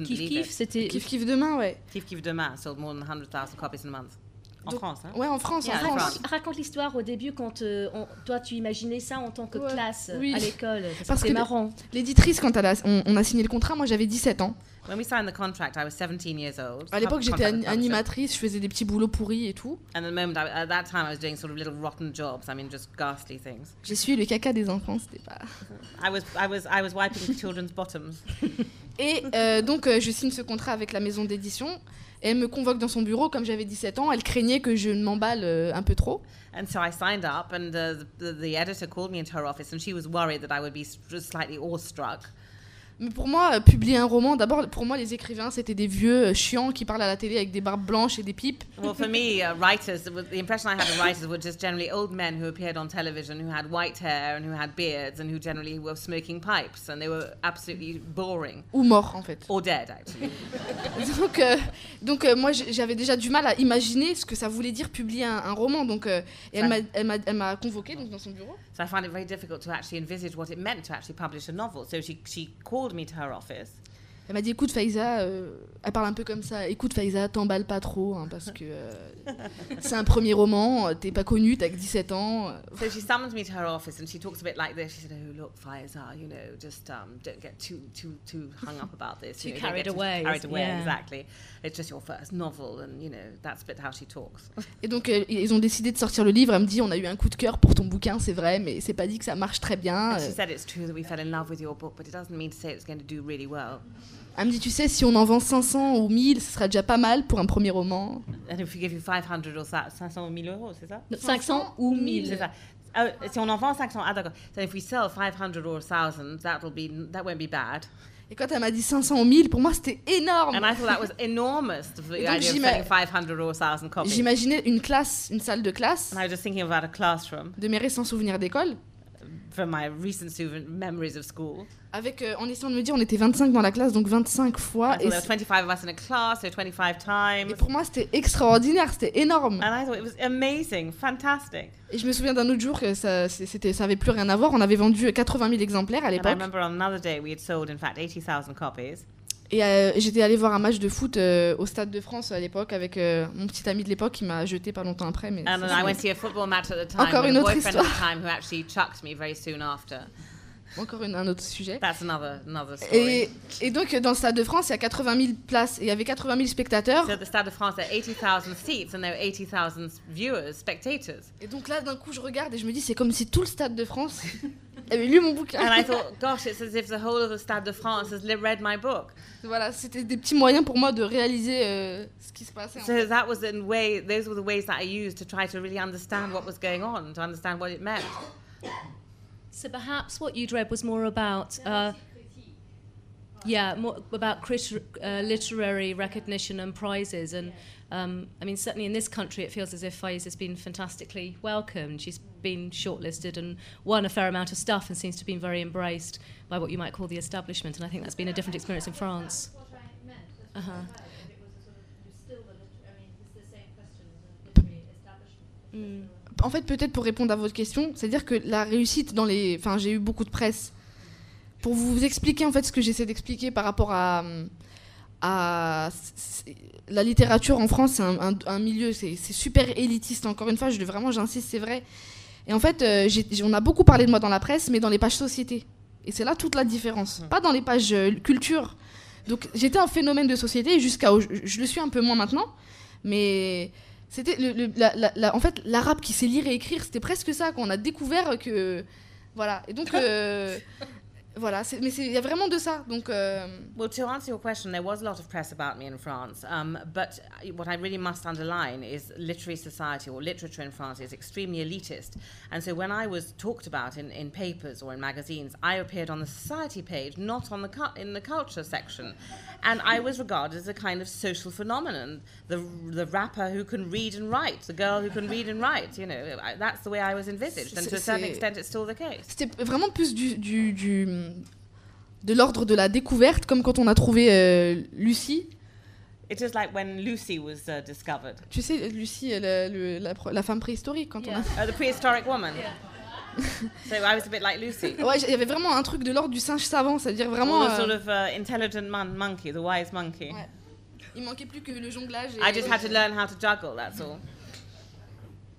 Kif Kif Demain, ouais. Kif Kif Demain sold more than 100,000 copies in a month. En France, hein. Ouais, en France, yeah, en France. Raconte l'histoire au début quand toi tu imaginais ça en tant que classe à l'école. Parce que c'était marrant. L'éditrice, quand on a signé le contrat, moi j'avais 17 ans. When we signed the contract, I was 17 years old. À l'époque, j'étais animatrice, je faisais des petits boulots pourris et tout. And at that time, I was doing sort of little rotten jobs. I mean, just ghastly things. J'essuyais le caca des enfants, c'était pas. I was wiping children's bottoms. Et donc, je signe ce contrat avec la maison d'édition. Et elle me convoque dans son bureau, comme j'avais 17 ans, elle craignait que je ne m'emballe un peu trop. And so I signed up, and the editor called me into her office, and she was worried that I would be just slightly awestruck. Mais pour moi, publier un roman, d'abord, pour moi, les écrivains, c'était des vieux chiants qui parlent à la télé avec des barbes blanches et des pipes. Well, for me, writers, the impression I had of writers were just generally old men who appeared on television, who had white hair and who had beards and who generally were smoking pipes, and they were absolutely boring. Ou morts, en fait. Or dead, actually. donc moi, j'avais déjà du mal à imaginer ce que ça voulait dire publier un roman. Donc, elle m'a convoquée donc, dans son bureau. So I found it very difficult to actually envisage what it meant to actually publish a novel. So she called me to her office. Elle m'a dit, écoute Faiza, elle parle un peu comme ça, écoute Faiza, t'emballe pas trop, hein, parce que c'est un premier roman, t'es pas connue, t'as que 17 ans. So she summons me to her office and she talks a bit like this. She said, oh look Faiza, you know, just don't get too hung up about this. Too carried away. Carried away, yeah. Exactly. It's just your first novel and you know, that's a bit how she talks. Et donc ils ont décidé de sortir le livre, elle me dit, on a eu un coup de cœur pour ton bouquin, c'est vrai, mais c'est pas dit que ça marche très bien. And she said, it's true that we fell in love with your book, but it doesn't mean to say it's going to do really well. Elle me dit, tu sais, si on en vend 500 ou 1000, ce sera déjà pas mal pour un premier roman. And if we give you 500 or 500 ou 1000 euros, c'est ça? 500 ou 1000, c'est ça. Si on en vend 500, ah d'accord. So if we sell 500 or 1000, that won't be bad. Et quand elle m'a dit 500 ou 1000, pour moi c'était énorme. And I thought that was enormous. The idea of selling 500 or 1000 copies. J'imaginais une salle de classe. And I was just thinking about a classroom. De mes récents souvenirs d'école. From my recent memories of school. Avec, en essayant de me dire, on était 25 dans la classe, donc 25 fois. There were 25 of us in a class, so 25 times. Et pour moi, c'était extraordinaire, c'était énorme. And I thought it was amazing, fantastic. Et je me souviens d'un autre jour que ça avait plus rien à voir. On avait vendu 80 000 exemplaires à l'époque. And I remember on another day we had sold in fact 80,000 copies. Et j'étais allée voir un match de foot au Stade de France à l'époque avec mon petit ami de l'époque qui m'a jetée pas longtemps après. Mais ça, encore une autre histoire. Encore un autre sujet. That's another story. Et donc dans le Stade de France, il y a 80 000 places et il y avait 80 000 spectateurs. So the Stade de France, there are 80,000 seats and there are 80,000 viewers, spectators. Et donc là, d'un coup, je regarde et je me dis, c'est comme si tout le Stade de France avait lu mon bouquin. And I thought, gosh, it's as if the whole of the Stade de France has read my book. Voilà, c'était des petits moyens pour moi de réaliser ce qui se passait. So that was in way, those were the ways that I used to try to really understand what was going on, to understand what it meant. So perhaps what you'd read was more about, more about literary recognition and prizes. And I mean, certainly in this country, it feels as if Faiza has been fantastically welcomed. She's been shortlisted and won a fair amount of stuff and seems to have been very embraced by what you might call the establishment. And I think that's been a different experience in France. That's what I meant. That's what I said. It was a sort of still I mean, it's the same question as the literary establishment. En fait, peut-être pour répondre à votre question, c'est-à-dire que la réussite dans les... Enfin, j'ai eu beaucoup de presse. Pour vous expliquer, en fait, ce que j'essaie d'expliquer par rapport à la littérature en France, c'est un milieu, c'est super élitiste. Encore une fois, vraiment, j'insiste, c'est vrai. Et en fait, on a beaucoup parlé de moi dans la presse, mais dans les pages société. Et c'est là toute la différence. Pas dans les pages culture. Donc, j'étais un phénomène de société jusqu'à... Je le suis un peu moins maintenant, mais... C'était en fait, l'arabe qui sait lire et écrire, c'était presque ça, qu'on a découvert que... Voilà, et donc... voilà, mais il y a vraiment de ça, donc... Well, to answer your question, there was a lot of press about me in France, but what I really must underline is literary society or literature in France is extremely elitist, and so when I was talked about in papers or in magazines, I appeared on the society page, not on in the culture section, and I was regarded as a kind of social phenomenon, the rapper who can read and write, the girl who can read and write, you know, that's the way I was envisaged, and to a certain extent it's still the case. C'était vraiment plus de l'ordre de la découverte, comme quand on a trouvé Lucie. It's just like when Lucy was discovered. Tu sais, Lucy, la femme préhistorique quand yeah. on a. The prehistoric woman. Yeah. So I was a bit like Lucy. Ouais, il y avait vraiment un truc de l'ordre du singe savant, c'est-à-dire vraiment. Or the sort of intelligent monkey, the wise monkey. Ouais. Il manquait plus que le jonglage. I just had to learn how to juggle. That's all.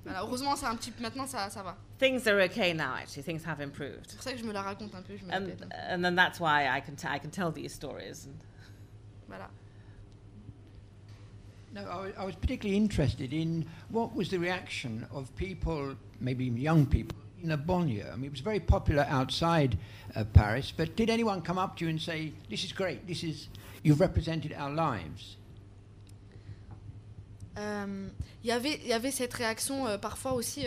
Alors, heureusement, ça un petit maintenant ça va. Things are okay now. Actually, things have improved. C'est pour ça que je me la raconte un peu. Je me la pète. And then that's why I can tell these stories. And... Voilà. No, I was particularly interested in what was the reaction of people, maybe even young people, in a banlieue. I mean, it was very popular outside Paris, but did anyone come up to you and say, "This is great. This is you've represented our lives"? Il y avait cette réaction parfois aussi.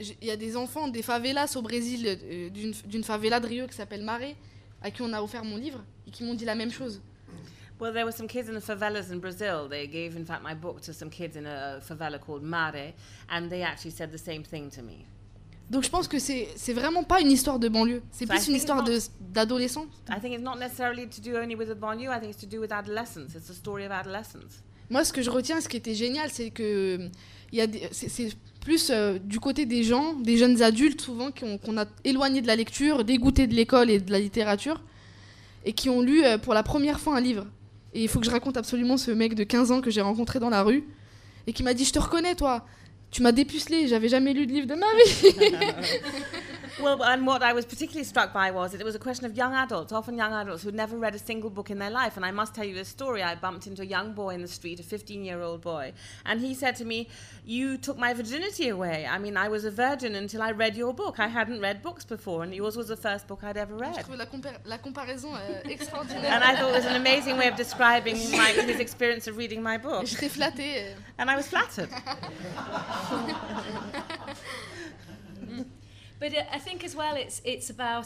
Il y a des enfants des favelas au Brésil, d'une favela de Rio qui s'appelle Maré, à qui on a offert mon livre et qui m'ont dit la même chose. Well, there were some kids in the favelas in Brazil. They gave, in fact, my book to some kids in a favela called Maré, and they actually said the same thing to me. Donc je pense que c'est vraiment pas une histoire de banlieue, c'est so plus une histoire d'adolescence. I think it's not necessarily to do only with the banlieue. I think it's to do with adolescence. It's a story of adolescence. Moi, ce que je retiens, ce qui était génial, c'est que c'est plus du côté des gens, des jeunes adultes souvent qu'on a éloigné de la lecture, dégoûté de l'école et de la littérature, et qui ont lu pour la première fois un livre. Et il faut que je raconte absolument ce mec de 15 ans que j'ai rencontré dans la rue et qui m'a dit « Je te reconnais, toi. Tu m'as dépucelé. J'avais jamais lu de livre de ma vie. » Well, and what I was particularly struck by was that it was a question of young adults, often young adults who'd never read a single book in their life. And I must tell you this story. I bumped into a young boy in the street, a 15-year-old boy, and he said to me, "You took my virginity away. I mean, I was a virgin until I read your book. I hadn't read books before, and yours was the first book I'd ever read." Je trouve la comparaison extraordinaire. And I thought it was an amazing way of describing his experience of reading my book. J'étais flattée. And I was flattered. But I think as well, it's about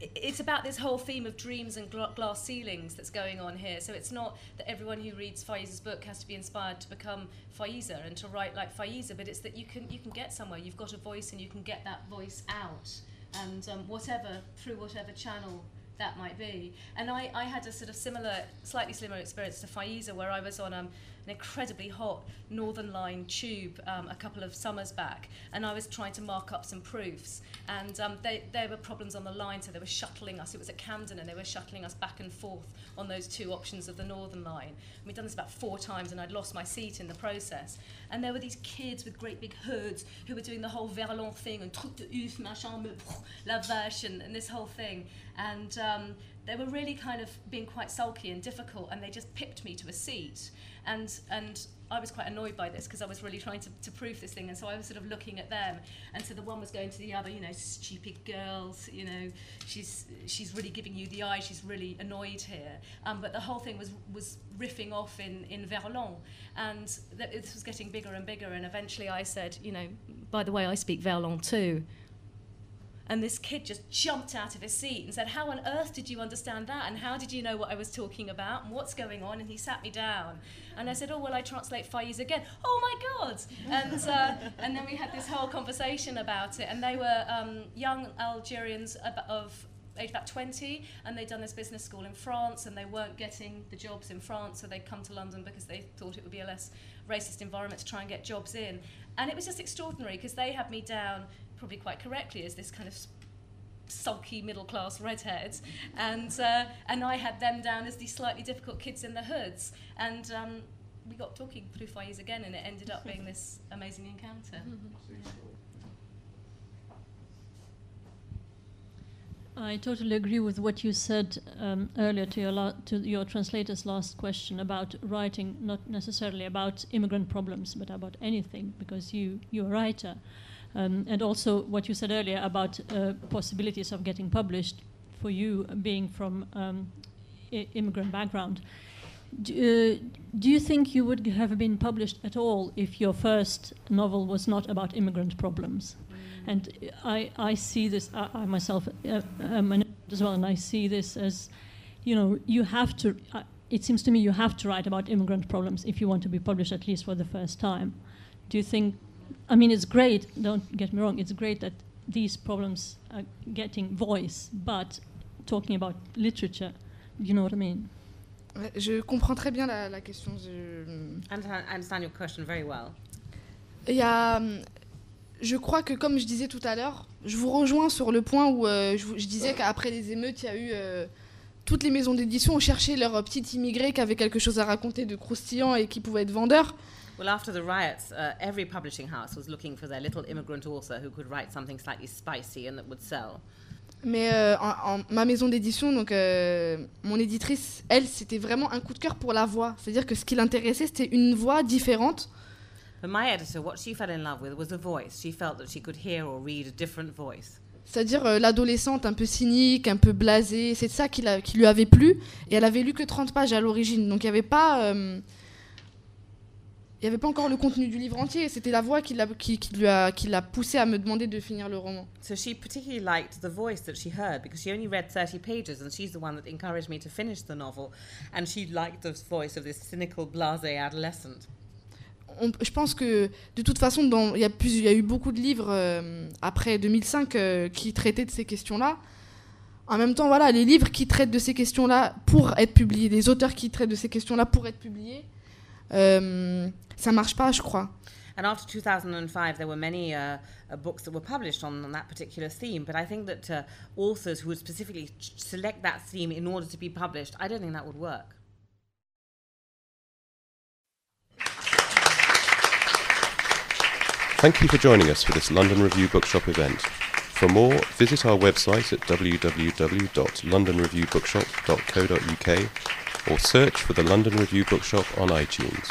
this whole theme of dreams and glass ceilings that's going on here. So it's not that everyone who reads Faiza's book has to be inspired to become Faiza and to write like Faiza, but it's that you can get somewhere. You've got a voice, and you can get that voice out, and through whatever channel that might be. And I had a sort of slightly similar experience to Faiza, where I was on an incredibly hot Northern Line tube a couple of summers back, and I was trying to mark up some proofs, and there were problems on the line, so they were shuttling us. It was at Camden, and they were shuttling us back and forth on those two options of the Northern Line, and we'd done this about 4 times, and I'd lost my seat in the process. And there were these kids with great big hoods who were doing the whole Verlan thing, and truc de ouf, machin, la vache, and this whole thing, and they were really kind of being quite sulky and difficult, and they just pipped me to a seat. And I was quite annoyed by this, because I was really trying to prove this thing, and so I was sort of looking at them, and so the one was going to the other, you know, "Stupid girls, you know, she's really giving you the eye, she's really annoyed here." But the whole thing was riffing off in Verlan, and this was getting bigger and bigger, and eventually I said, "You know, by the way, I speak Verlan too." And this kid just jumped out of his seat and said, "How on earth did you understand that? And how did you know what I was talking about? And what's going on?" And he sat me down. And I said, "Oh, well, I translate Faiz again." "Oh, my God." And then we had this whole conversation about it. And they were young Algerians of age about 20, and they'd done this business school in France, and they weren't getting the jobs in France, so they'd come to London because they thought it would be a less racist environment to try and get jobs in. And it was just extraordinary, because they had me down, probably quite correctly, as this kind of sulky middle-class redheads, and I had them down as these slightly difficult kids in the hoods, and we got talking through Faiz again, and it ended up being this amazing encounter. I totally agree with what you said earlier to your translator's last question about writing, not necessarily about immigrant problems, but about anything, because you're a writer. And also what you said earlier about possibilities of getting published for you being from immigrant background. Do you think you would have been published at all if your first novel was not about immigrant problems? And I see this, I myself am an immigrant as well, and I see this as, you know, you have to, it seems to me you have to write about immigrant problems if you want to be published, at least for the first time. Do you think, I mean, it's great, don't get me wrong, it's great that these problems are getting voice, but talking about literature, you know what I mean? Je comprends très bien la question. I understand your question very well. Je crois que, comme je disais tout à l'heure, je vous rejoins sur le point où je disais qu'après les émeutes, il y a eu... toutes les maisons d'édition ont cherché leur petit immigré qui avait quelque chose à raconter de croustillant et qui pouvait être vendeur. Well, after the riots, every publishing house was looking for their little immigrant author who could write something slightly spicy and that would sell. Mais ma maison d'édition, donc mon éditrice, elle, c'était vraiment un coup de cœur pour la voix. C'est-à-dire que ce qui l'intéressait, c'était une voix différente. But my editor, what she fell in love with was the voice. She felt that she could hear or read a different voice. C'est-à-dire l'adolescente un peu cynique, un peu blasée, c'est ça qui lui avait plu. Et elle avait lu que 30 pages à l'origine, donc il n'y avait pas... Il n'y avait pas encore le contenu du livre entier. C'était la voix qui l'a poussée à me demander de finir le roman. So she particularly liked the voice that she heard because she only read 30 pages and she's the one that encouraged me to finish the novel. And she liked the voice of this cynical, blasé adolescent. Je pense que, de toute façon, il y a eu beaucoup de livres après 2005 qui traitaient de ces questions-là. En même temps, voilà, les livres qui traitent de ces questions-là pour être publiés, les auteurs qui traitent de ces questions-là pour être publiés, ça marche pas, je crois. And after 2005, there were many books that were published on that particular theme. But I think that authors who would specifically select that theme in order to be published, I don't think that would work. Thank you for joining us for this London Review Bookshop event. For more, visit our website at www.londonreviewbookshop.co.uk or search for the London Review Bookshop on iTunes.